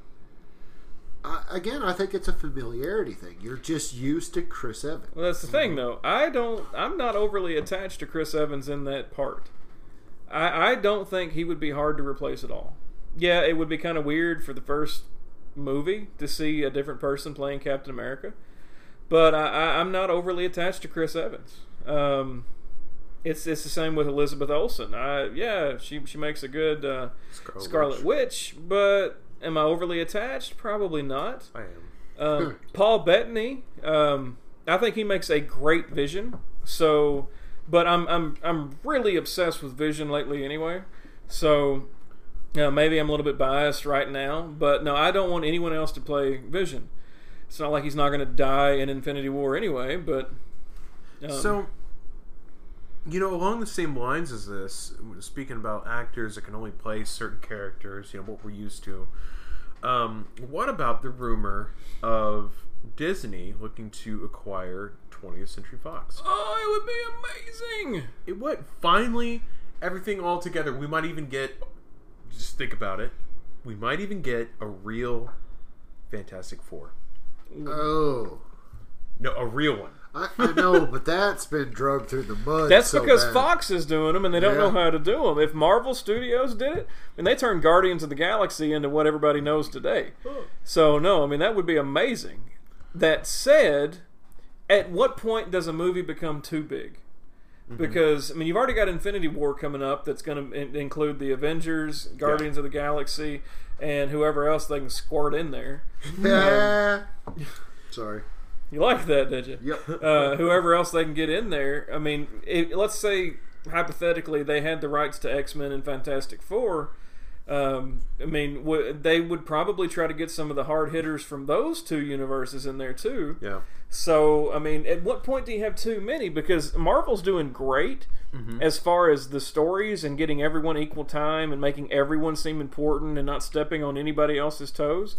I, again, I think it's a familiarity thing. You're just used to Chris Evans. Well, that's the thing, though. I don't. I'm not overly attached to Chris Evans in that part. I, I don't think he would be hard to replace at all. Yeah, it would be kind of weird for the first movie to see a different person playing Captain America, but I, I, I'm not overly attached to Chris Evans. Um, It's it's the same with Elizabeth Olsen. I, yeah, she she makes a good uh, Scarlet, Scarlet Witch. Witch, but am I overly attached? Probably not. I am. Um, Paul Bettany, um, I think he makes a great Vision. So, but I'm I'm I'm really obsessed with Vision lately anyway. So, you know, maybe I'm a little bit biased right now, but no, I don't want anyone else to play Vision. It's not like he's not going to die in Infinity War anyway. But um, so. You know, along the same lines as this, speaking about actors that can only play certain characters, you know, what we're used to, um, what about the rumor of Disney looking to acquire twentieth century fox? Oh, it would be amazing! It would. Finally, everything all together. We might even get, just think about it, we might even get a real Fantastic Four. Oh. No, a real one. I, I know, but that's been drugged through the mud. That's so because bad. Fox is doing them, and they don't yeah. know how to do them. If Marvel Studios did it, I mean, they turned Guardians of the Galaxy into what everybody knows today. So, no, I mean, that would be amazing. That said, at what point does a movie become too big? Mm-hmm. Because, I mean, you've already got Infinity War coming up that's going to in- include the Avengers, Guardians yeah. of the Galaxy, and whoever else they can squirt in there. Yeah. Um, Sorry. You liked that, did you? Yep. Uh, whoever else they can get in there. I mean, it, let's say, hypothetically, they had the rights to X-Men and Fantastic Four. Um, I mean, w- they would probably try to get some of the hard hitters from those two universes in there, too. Yeah. So, I mean, at what point do you have too many? Because Marvel's doing great mm-hmm. as far as the stories and getting everyone equal time and making everyone seem important and not stepping on anybody else's toes.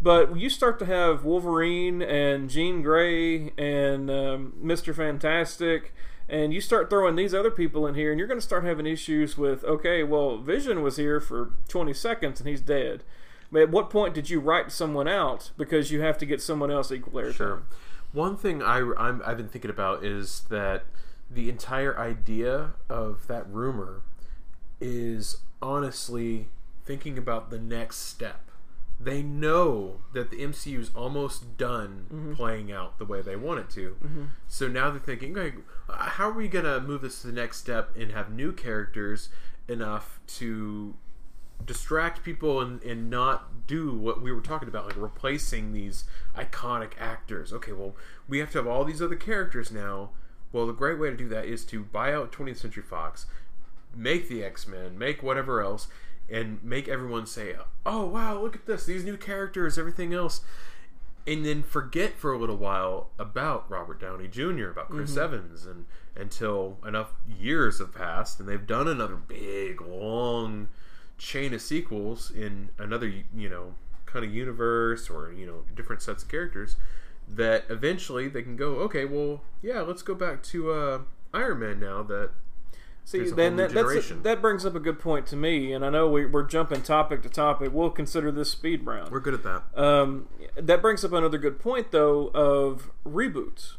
But you start to have Wolverine and Jean Grey and um, Mister Fantastic, and you start throwing these other people in here, and you're going to start having issues with, okay, well, Vision was here for twenty seconds, and he's dead. But at what point did you write someone out because you have to get someone else equal airtime? Sure. One thing I, I'm, I've been thinking about is that the entire idea of that rumor is honestly thinking about the next step. They know that the M C U is almost done mm-hmm. playing out the way they want it to. Mm-hmm. So now they're thinking, okay, how are we going to move this to the next step and have new characters enough to distract people and, and not do what we were talking about, like replacing these iconic actors. Okay, well, we have to have all these other characters now. Well, the great way to do that is to buy out twentieth Century Fox, make the X-Men, make whatever else, and make everyone say, oh, wow, look at this, these new characters, everything else. And then forget for a little while about Robert Downey Junior, about Chris mm-hmm. Evans, and until enough years have passed and they've done another big, long chain of sequels in another, you know, kind of universe or, you know, different sets of characters that eventually they can go, okay, well, yeah, let's go back to uh, Iron Man now that... See, then that, that's a, that brings up a good point to me, and I know we, we're jumping topic to topic. We'll consider this speed round. We're good at that. Um, that brings up another good point, though, of reboots.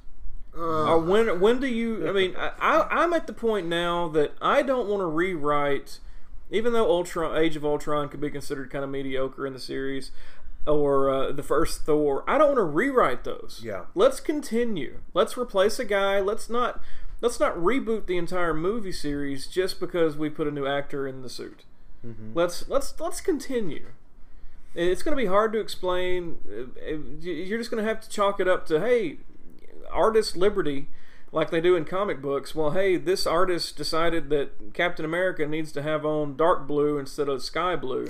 Uh, uh, when when do you... I mean, I, I, I'm at the point now that I don't want to rewrite, even though Ultron, Age of Ultron could be considered kind of mediocre in the series, or uh, the first Thor. I don't want to rewrite those. Yeah. Let's continue. Let's replace a guy. Let's not... Let's not reboot the entire movie series just because we put a new actor in the suit. Mm-hmm. Let's let's let's continue. It's going to be hard to explain. You're just going to have to chalk it up to, hey, artist liberty, like they do in comic books. Well, hey, this artist decided that Captain America needs to have on dark blue instead of sky blue.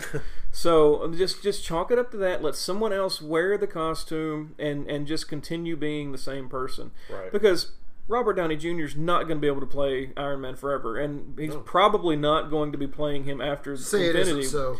So just just chalk it up to that. Let someone else wear the costume and, and just continue being the same person. Right. Because... Robert Downey Junior is not going to be able to play Iron Man forever, and he's no. probably not going to be playing him after Say Infinity. It so.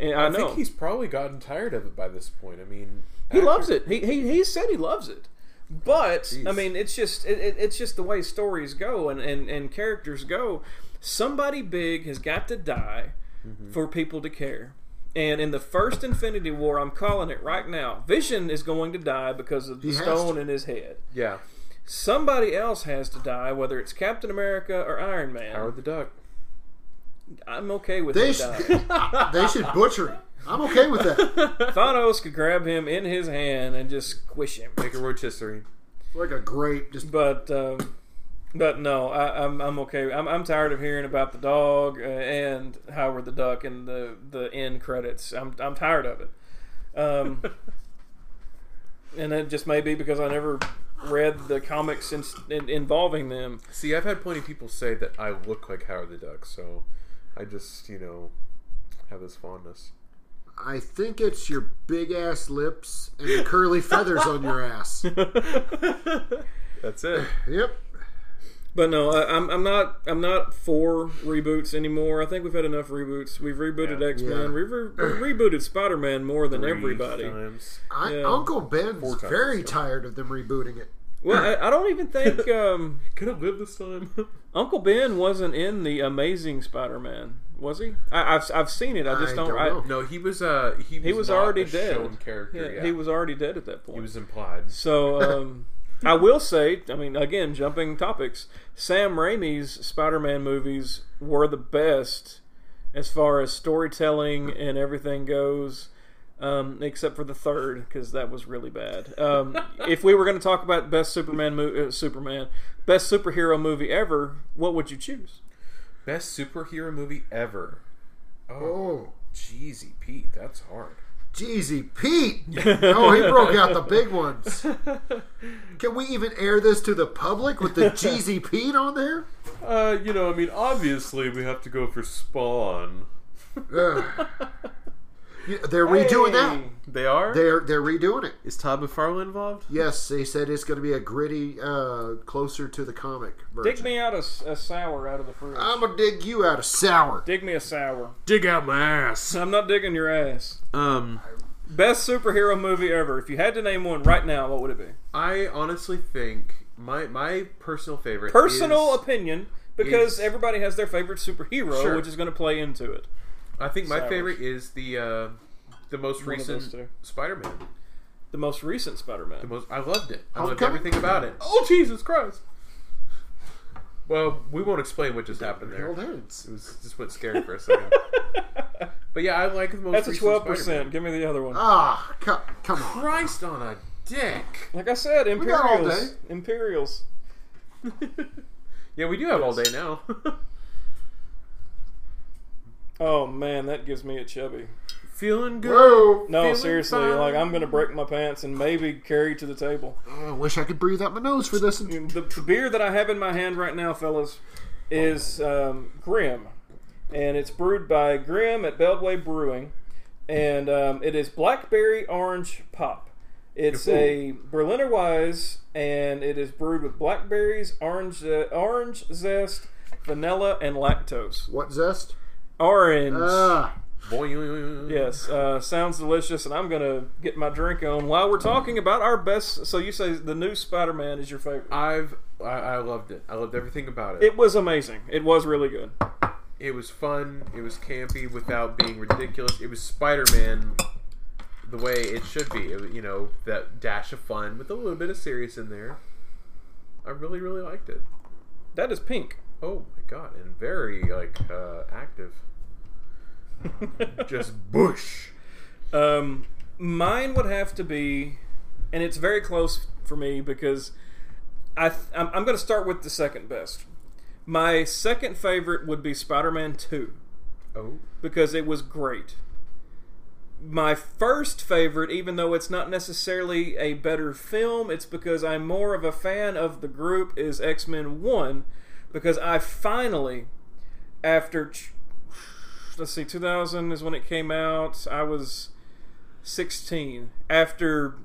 And I, I know. think he's probably gotten tired of it by this point. I mean, he after... loves it. He he he said he loves it, but Jeez. I mean, it's just it, it, it's just the way stories go and, and, and characters go. Somebody big has got to die mm-hmm. for people to care. And in the first Infinity War, I'm calling it right now. Vision is going to die because of the he stone in his head. Yeah. Somebody else has to die, whether it's Captain America or Iron Man. Howard the Duck. I'm okay with they him dying. Sh- they should butcher him. I'm okay with that. Thanos could grab him in his hand and just squish him. Make a rotisserie. Like a grape. Just... But um, but no, I, I'm I'm okay. I'm, I'm tired of hearing about the dog and Howard the Duck and the, the end credits. I'm, I'm tired of it. Um, and it just may be because I never... read the comics in, in, involving them. See, I've had plenty of people say that I look like Howard the Duck, so I just, you know, have this fondness. I think it's your big ass lips and the curly feathers on your ass. That's it. Yep. But no, I, I'm I'm not I'm not for reboots anymore. I think we've had enough reboots. We've rebooted yeah. X-Men. Yeah. We've re- rebooted Spider-Man more than Three everybody. Times. I, yeah. Uncle Ben's very times. tired of them rebooting it. Well, I, I don't even think um, could have lived this time. Uncle Ben wasn't in the Amazing Spider-Man, was he? I, I've I've seen it. I just I don't. don't I, know. No, he was. Uh, he was, he was already a dead. Shown character. Yeah, yeah. He was already dead at that point. He was implied. So. Um, I will say, I mean, again, jumping topics, Sam Raimi's Spider-Man movies were the best as far as storytelling and everything goes. um, except for the third, because that was really bad. Um, if we were going to talk about best Superman, mo- uh, Superman, best superhero movie ever, what would you choose? Best superhero movie ever. Oh, oh. Jeezy Pete, that's hard. Jeezy Pete! Oh, he broke out the big ones. Can we even air this to the public with the Jeezy Pete on there? Uh, you know, I mean, obviously we have to go for Spawn. Uh, they're redoing hey, that. They are? They're they're redoing it. Is Todd McFarlane involved? Yes, they said it's going to be a gritty, uh, closer to the comic version. Dig me out a, a sour out of the fridge. I'm going to dig you out a sour. Dig me a sour. Dig out my ass. I'm not digging your ass. Um, Best superhero movie ever. If you had to name one right now, what would it be? I honestly think my my personal favorite Personal is, opinion, because is, everybody has their favorite superhero, sure. which is going to play into it. I think my Sours. favorite is the uh, the most One recent Spider-Man. The most recent Spider-Man. The most I loved it. I loved okay. everything about it. Oh, Jesus Christ! Well, we won't explain what just happened there. It was just went scary for a second. But yeah, I like the most. That's recent a twelve percent. Spider-Man. Give me the other one. Ah, come, come on! Christ on a dick! Like I said, Imperials. We got all day. Imperials. Yeah, we do have all day now. Oh man, that gives me a chubby. Feeling good. Whoa. No, Feeling seriously, fine. Like I'm gonna break my pants and maybe carry to the table. Oh, I wish I could breathe out my nose for this. The, the beer that I have in my hand right now, fellas, is um, Grimm, and it's brewed by Grimm at Beltway Brewing, and um, it is blackberry orange pop. It's Ooh. a Berliner Weiss, and it is brewed with blackberries, orange uh, orange zest, vanilla, and lactose. What zest? Orange. Uh, boy. Yes, uh, sounds delicious, and I'm going to get my drink on while we're talking about our best. So you say the new Spider-Man is your favorite. I've, I, I loved it. I loved everything about it. It was amazing. It was really good. It was fun. It was campy without being ridiculous. It was Spider-Man the way it should be. It, you know, that dash of fun with a little bit of serious in there. I really, really liked it. That is pink. Oh my god, and very like uh, active. Just bush. Um, mine would have to be, and it's very close for me because I th- I'm, I'm going to start with the second best. My second favorite would be Spider-Man two. Oh, because it was great. My first favorite, even though it's not necessarily a better film, it's because I'm more of a fan of the group, is X-Men one. Because I finally, after, let's see, two thousand is when it came out. I was sixteen. After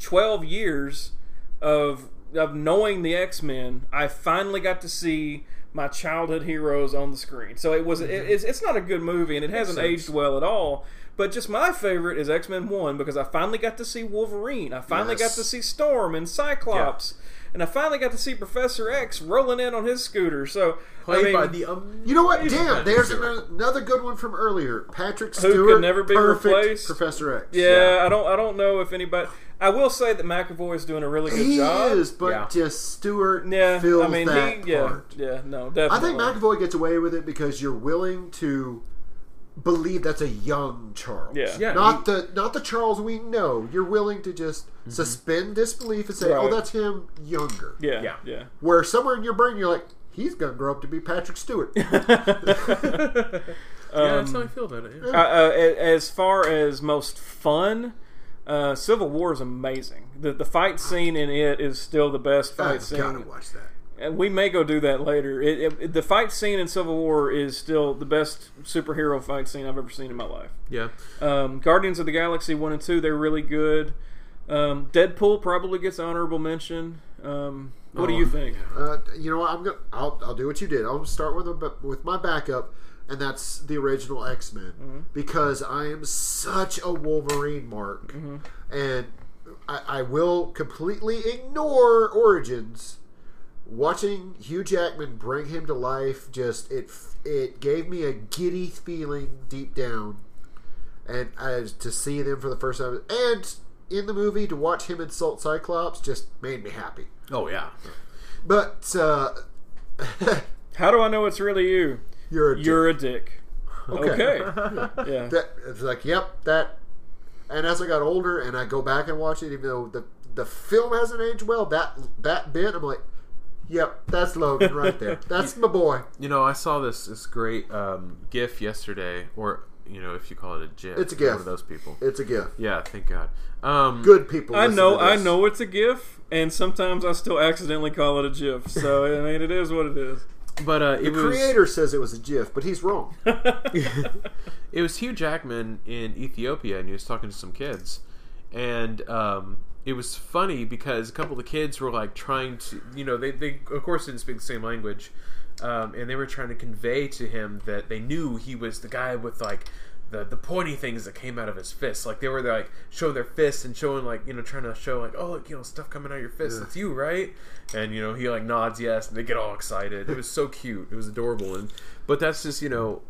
twelve years of of knowing the X-Men, I finally got to see my childhood heroes on the screen. So it was mm-hmm. it, it's, it's not a good movie, and it hasn't aged well at all. But just my favorite is X-Men one, because I finally got to see Wolverine. I finally yes. got to see Storm and Cyclops. Yeah. And I finally got to see Professor X rolling in on his scooter. So played I mean, by the um, you know what? Damn, there's another, another good one from earlier. Patrick Stewart, who could never be replaced. Professor X. Yeah, yeah, I don't, I don't know if anybody. I will say that McAvoy is doing a really good he job. He is, but yeah. just Stewart yeah, fills I mean, that he, yeah, part. Yeah, no, definitely. I think McAvoy gets away with it because you're willing to believe that's a young Charles. Yeah. Yeah, not he, the not the Charles we know. You're willing to just mm-hmm. suspend disbelief and say, right. oh, that's him younger. Yeah. yeah. Yeah. Where somewhere in your brain you're like, he's gonna grow up to be Patrick Stewart. um, yeah, that's how I feel about it. Yeah. Uh, uh, as far as most fun, uh, Civil War is amazing. The the fight scene in it is still the best fight I've scene. Gotta watch that. And we may go do that later. It, it, the fight scene in Civil War is still the best superhero fight scene I've ever seen in my life. Yeah. Um, Guardians of the Galaxy one and two, they're really good. Um, Deadpool probably gets honorable mention. Um, what oh, do you think? Uh, you know what? I'm gonna, I'll, I'll do what you did. I'll start with a, with my backup, and that's the original X-Men, mm-hmm. because I am such a Wolverine mark, mm-hmm. and I, I will completely ignore Origins. Watching Hugh Jackman bring him to life, just it it gave me a giddy feeling deep down, and as to see them for the first time, and in the movie to watch him insult Cyclops just made me happy. Oh yeah, but uh, how do I know it's really you? You're a dick. You're a dick. Okay. Yeah. That, it's like, yep, that. And as I got older and I go back and watch it, even though the the film hasn't aged well, that that bit, I'm like, yep, that's Logan right there. That's my boy. You know, I saw this this great um, GIF yesterday, or you know, if you call it a GIF, it's a GIF. One of those people. It's a GIF. Yeah, thank God. Um, Good people. I know. I know it's a GIF, and sometimes I still accidentally call it a GIF. So I mean, it is what it is. But uh, it the creator was, says it was a GIF, but he's wrong. It was Hugh Jackman in Ethiopia, and he was talking to some kids, and um, it was funny because a couple of the kids were like trying to, you know, they they of course didn't speak the same language, um, and they were trying to convey to him that they knew he was the guy with like the the pointy things that came out of his fists. Like they were like showing their fists and showing like, you know, trying to show like, oh look, you know, stuff coming out of your fists. It's you, right? And you know, he like nods yes, and they get all excited. It was so cute. It was adorable. And but that's just, you know,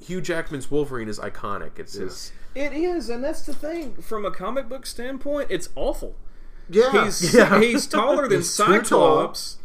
Hugh Jackman's Wolverine is iconic. It's his. It is, and that's the thing. From a comic book standpoint, it's awful. Yeah, he's yeah. he's taller than he's Cyclops.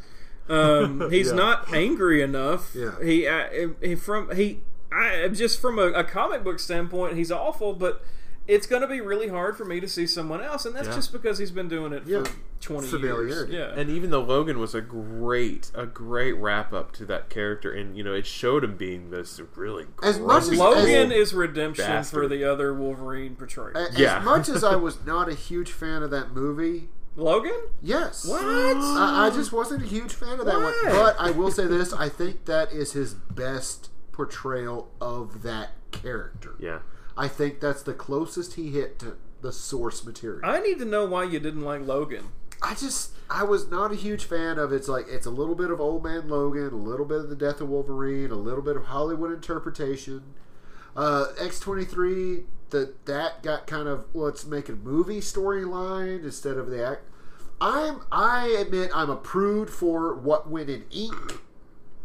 Um, he's yeah. not angry enough. Yeah, he, uh, he from he. I, just from a, a comic book standpoint, he's awful, but it's going to be really hard for me to see someone else, and that's yeah. just because he's been doing it yeah. for twenty years. Yeah. And even though Logan was a great, a great wrap-up to that character, and, you know, it showed him being this really great... As much as Logan is redemption bastard. For the other Wolverine portrayal. As, yeah. as much as I was not a huge fan of that movie... Logan? Yes. What? I, I just wasn't a huge fan of that what? one. But I will say this, I think that is his best portrayal of that character. Yeah, I think that's the closest he hit to the source material. I need to know why you didn't like Logan. I just I was not a huge fan of it's like it's a little bit of Old Man Logan, a little bit of the death of Wolverine, a little bit of Hollywood interpretation. Uh, X twenty-three that that got kind of let's well, make a movie storyline instead of the act. I'm I admit I'm a prude for what went in ink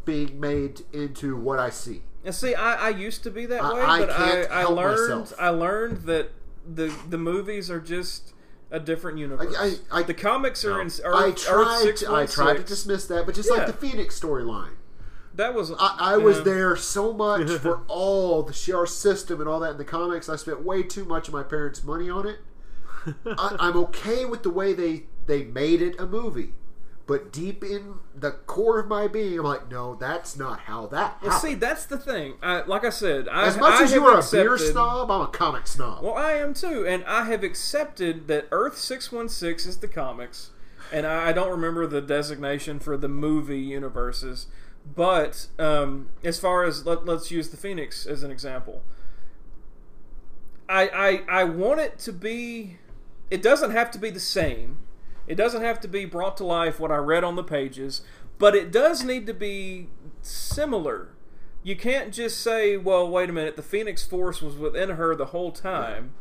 being made into what I see. And see, I, I used to be that I, way, I but can't I, I help learned myself. I learned that the the movies are just a different universe. I, I, I, the comics are no. in Earth, I tried. Earth to, I tried to dismiss that, but just yeah. like the Phoenix storyline, that was I, I was know. there so much for all the Shi'ar system and all that in the comics. I spent way too much of my parents' money on it. I, I'm okay with the way they they made it a movie. But deep in the core of my being, I'm like, no, that's not how that happened. Well, see, that's the thing. I, like I said, I As much I as you are accepted, a beer snob, I'm a comic snob. Well, I am too. And I have accepted that Earth six one six is the comics. And I don't remember the designation for the movie universes. But um, as far as, let, let's use the Phoenix as an example. I, I I want it to be, it doesn't have to be the same. It doesn't have to be brought to life what I read on the pages, but it does need to be similar. You can't just say, well, wait a minute, the Phoenix Force was within her the whole time.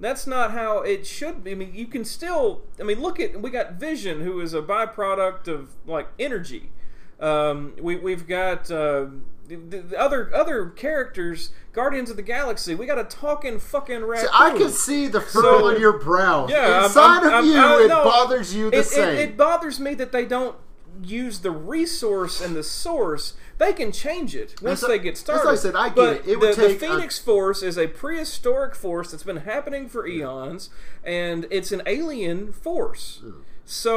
That's not how it should be. I mean, you can still... I mean, look at... We got Vision, who is a byproduct of, like, energy. Um, we, we've got... Uh, The, the other other characters, Guardians of the Galaxy, we got a talking fucking raccoon. See, I can see the furrow so, in your brow. Yeah, Inside I'm, of I'm, you, I'm, it no, bothers you the it, same. It, it bothers me that they don't use the resource and the source. They can change it once so, they get started. That's what I said. I get but it. It would the, take the Phoenix a... Force is a prehistoric force that's been happening for eons, and it's an alien force. Mm. So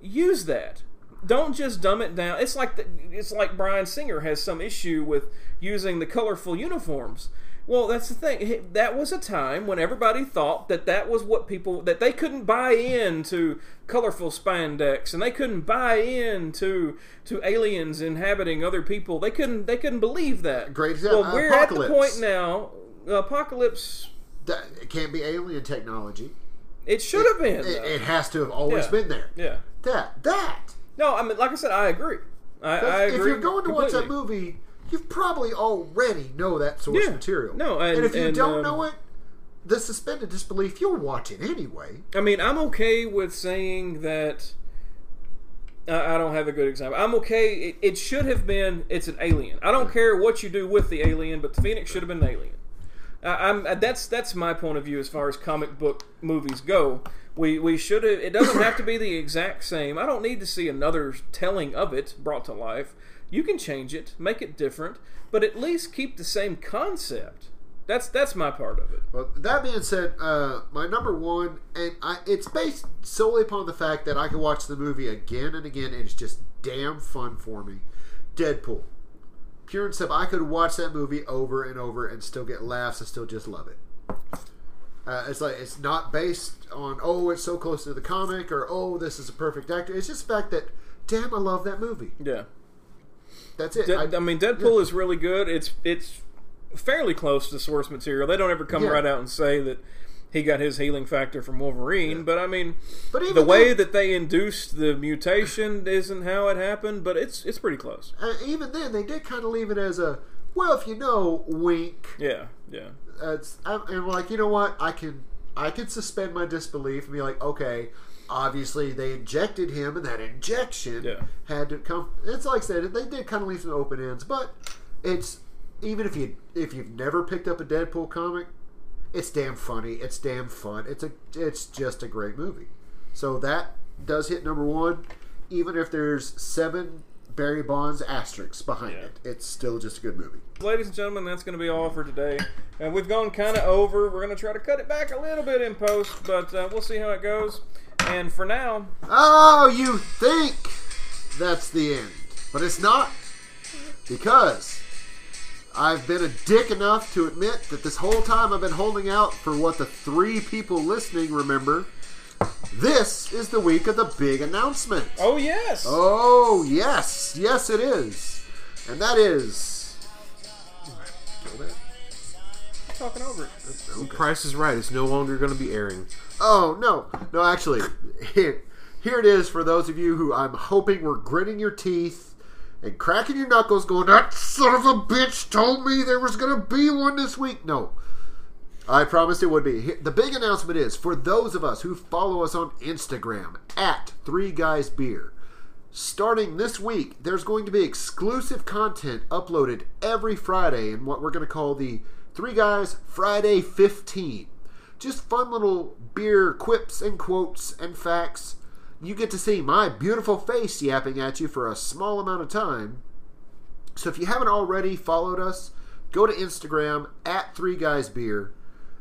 use that. Don't just dumb it down. It's like the, it's like Bryan Singer has some issue with using the colorful uniforms. Well, that's the thing. That was a time when everybody thought that that was what people... That they couldn't buy into colorful spandex, and they couldn't buy into to aliens inhabiting other people. They couldn't they couldn't believe that. Great example. Well, we're apocalypse. at the point now... Apocalypse... That, it can't be alien technology. It should it, have been. It, it has to have always yeah. been there. Yeah. That. That. No, I mean, like I said, I agree. I, I agree. If you're going to completely. watch that movie, you probably already know that source yeah. material. No, and, and if you and, don't um, know it, the suspended disbelief, you'll watch it anyway. I mean, I'm okay with saying that. Uh, I don't have a good example. I'm okay. It, it should have been. It's an alien. I don't care what you do with the alien, but the Phoenix should have been an alien. Uh, I'm. That's that's my point of view as far as comic book movies go. We we should have... It doesn't have to be the exact same. I don't need to see another telling of it brought to life. You can change it, make it different, but at least keep the same concept. That's that's my part of it. Well, that being said, uh, my number one, and I, it's based solely upon the fact that I can watch the movie again and again, and it's just damn fun for me. Deadpool. Pure and simple. I could watch that movie over and over and still get laughs. I still just love it. Uh, it's like it's not based on, oh, it's so close to the comic, or, oh, this is a perfect actor. It's just the fact that, damn, I love that movie. Yeah. That's it. De- I, I mean, Deadpool yeah. is really good. It's it's... fairly close to source material. They don't ever come yeah. right out and say that he got his healing factor from Wolverine, yeah. but I mean, but even the way then, that they induced the mutation isn't how it happened, but it's it's pretty close. Uh, even then, they did kind of leave it as a, well, if you know, wink. Yeah, yeah. Uh, it's, I'm, and like, you know what? I can I can suspend my disbelief and be like, okay, obviously they injected him, and that injection yeah. had to come. It's like I said, they did kind of leave some open ends, but it's. Even if you if you've never picked up a Deadpool comic, it's damn funny. It's damn fun. It's a it's just a great movie. So that does hit number one, even if there's seven Barry Bonds asterisks behind yeah. it. It's still just a good movie. Ladies and gentlemen, that's going to be all for today. And uh, we've gone kind of over. We're going to try to cut it back a little bit in post, but uh, we'll see how it goes. And for now, oh, you think that's the end, but it's not, because I've been a dick enough to admit that this whole time I've been holding out for what the three people listening remember. This is the week of the big announcement. Oh, yes. Oh, yes. Yes, it is. And that is... Did I kill that? I'm talking over it. Okay. Price is Right. It's no longer going to be airing. Oh, no. No, actually, here, here it is for those of you who I'm hoping were gritting your teeth and cracking your knuckles going, that son of a bitch told me there was going to be one this week. No. I promised it would be. The big announcement is, for those of us who follow us on Instagram, at Three Guys Beer, starting this week, there's going to be exclusive content uploaded every Friday in what we're going to call the Three Guys Friday fifteen. Just fun little beer quips and quotes and facts. You get to see my beautiful face yapping at you for a small amount of time. So if you haven't already followed us, go to Instagram, at Three Guys Beer,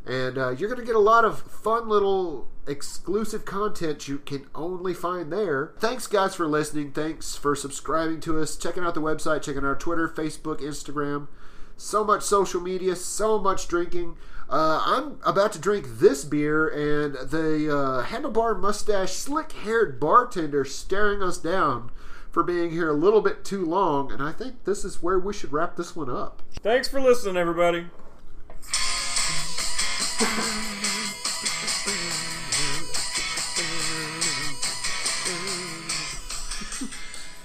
and uh, you're going to get a lot of fun little exclusive content you can only find there. Thanks, guys, for listening. Thanks for subscribing to us, checking out the website, checking out our Twitter, Facebook, Instagram. So much social media, so much drinking. Uh, I'm about to drink this beer, and the uh, handlebar mustache, slick-haired bartender staring us down for being here a little bit too long, and I think this is where we should wrap this one up. Thanks for listening, everybody.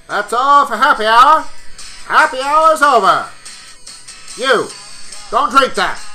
That's all for Happy Hour. Happy Hour's over. You, don't drink that.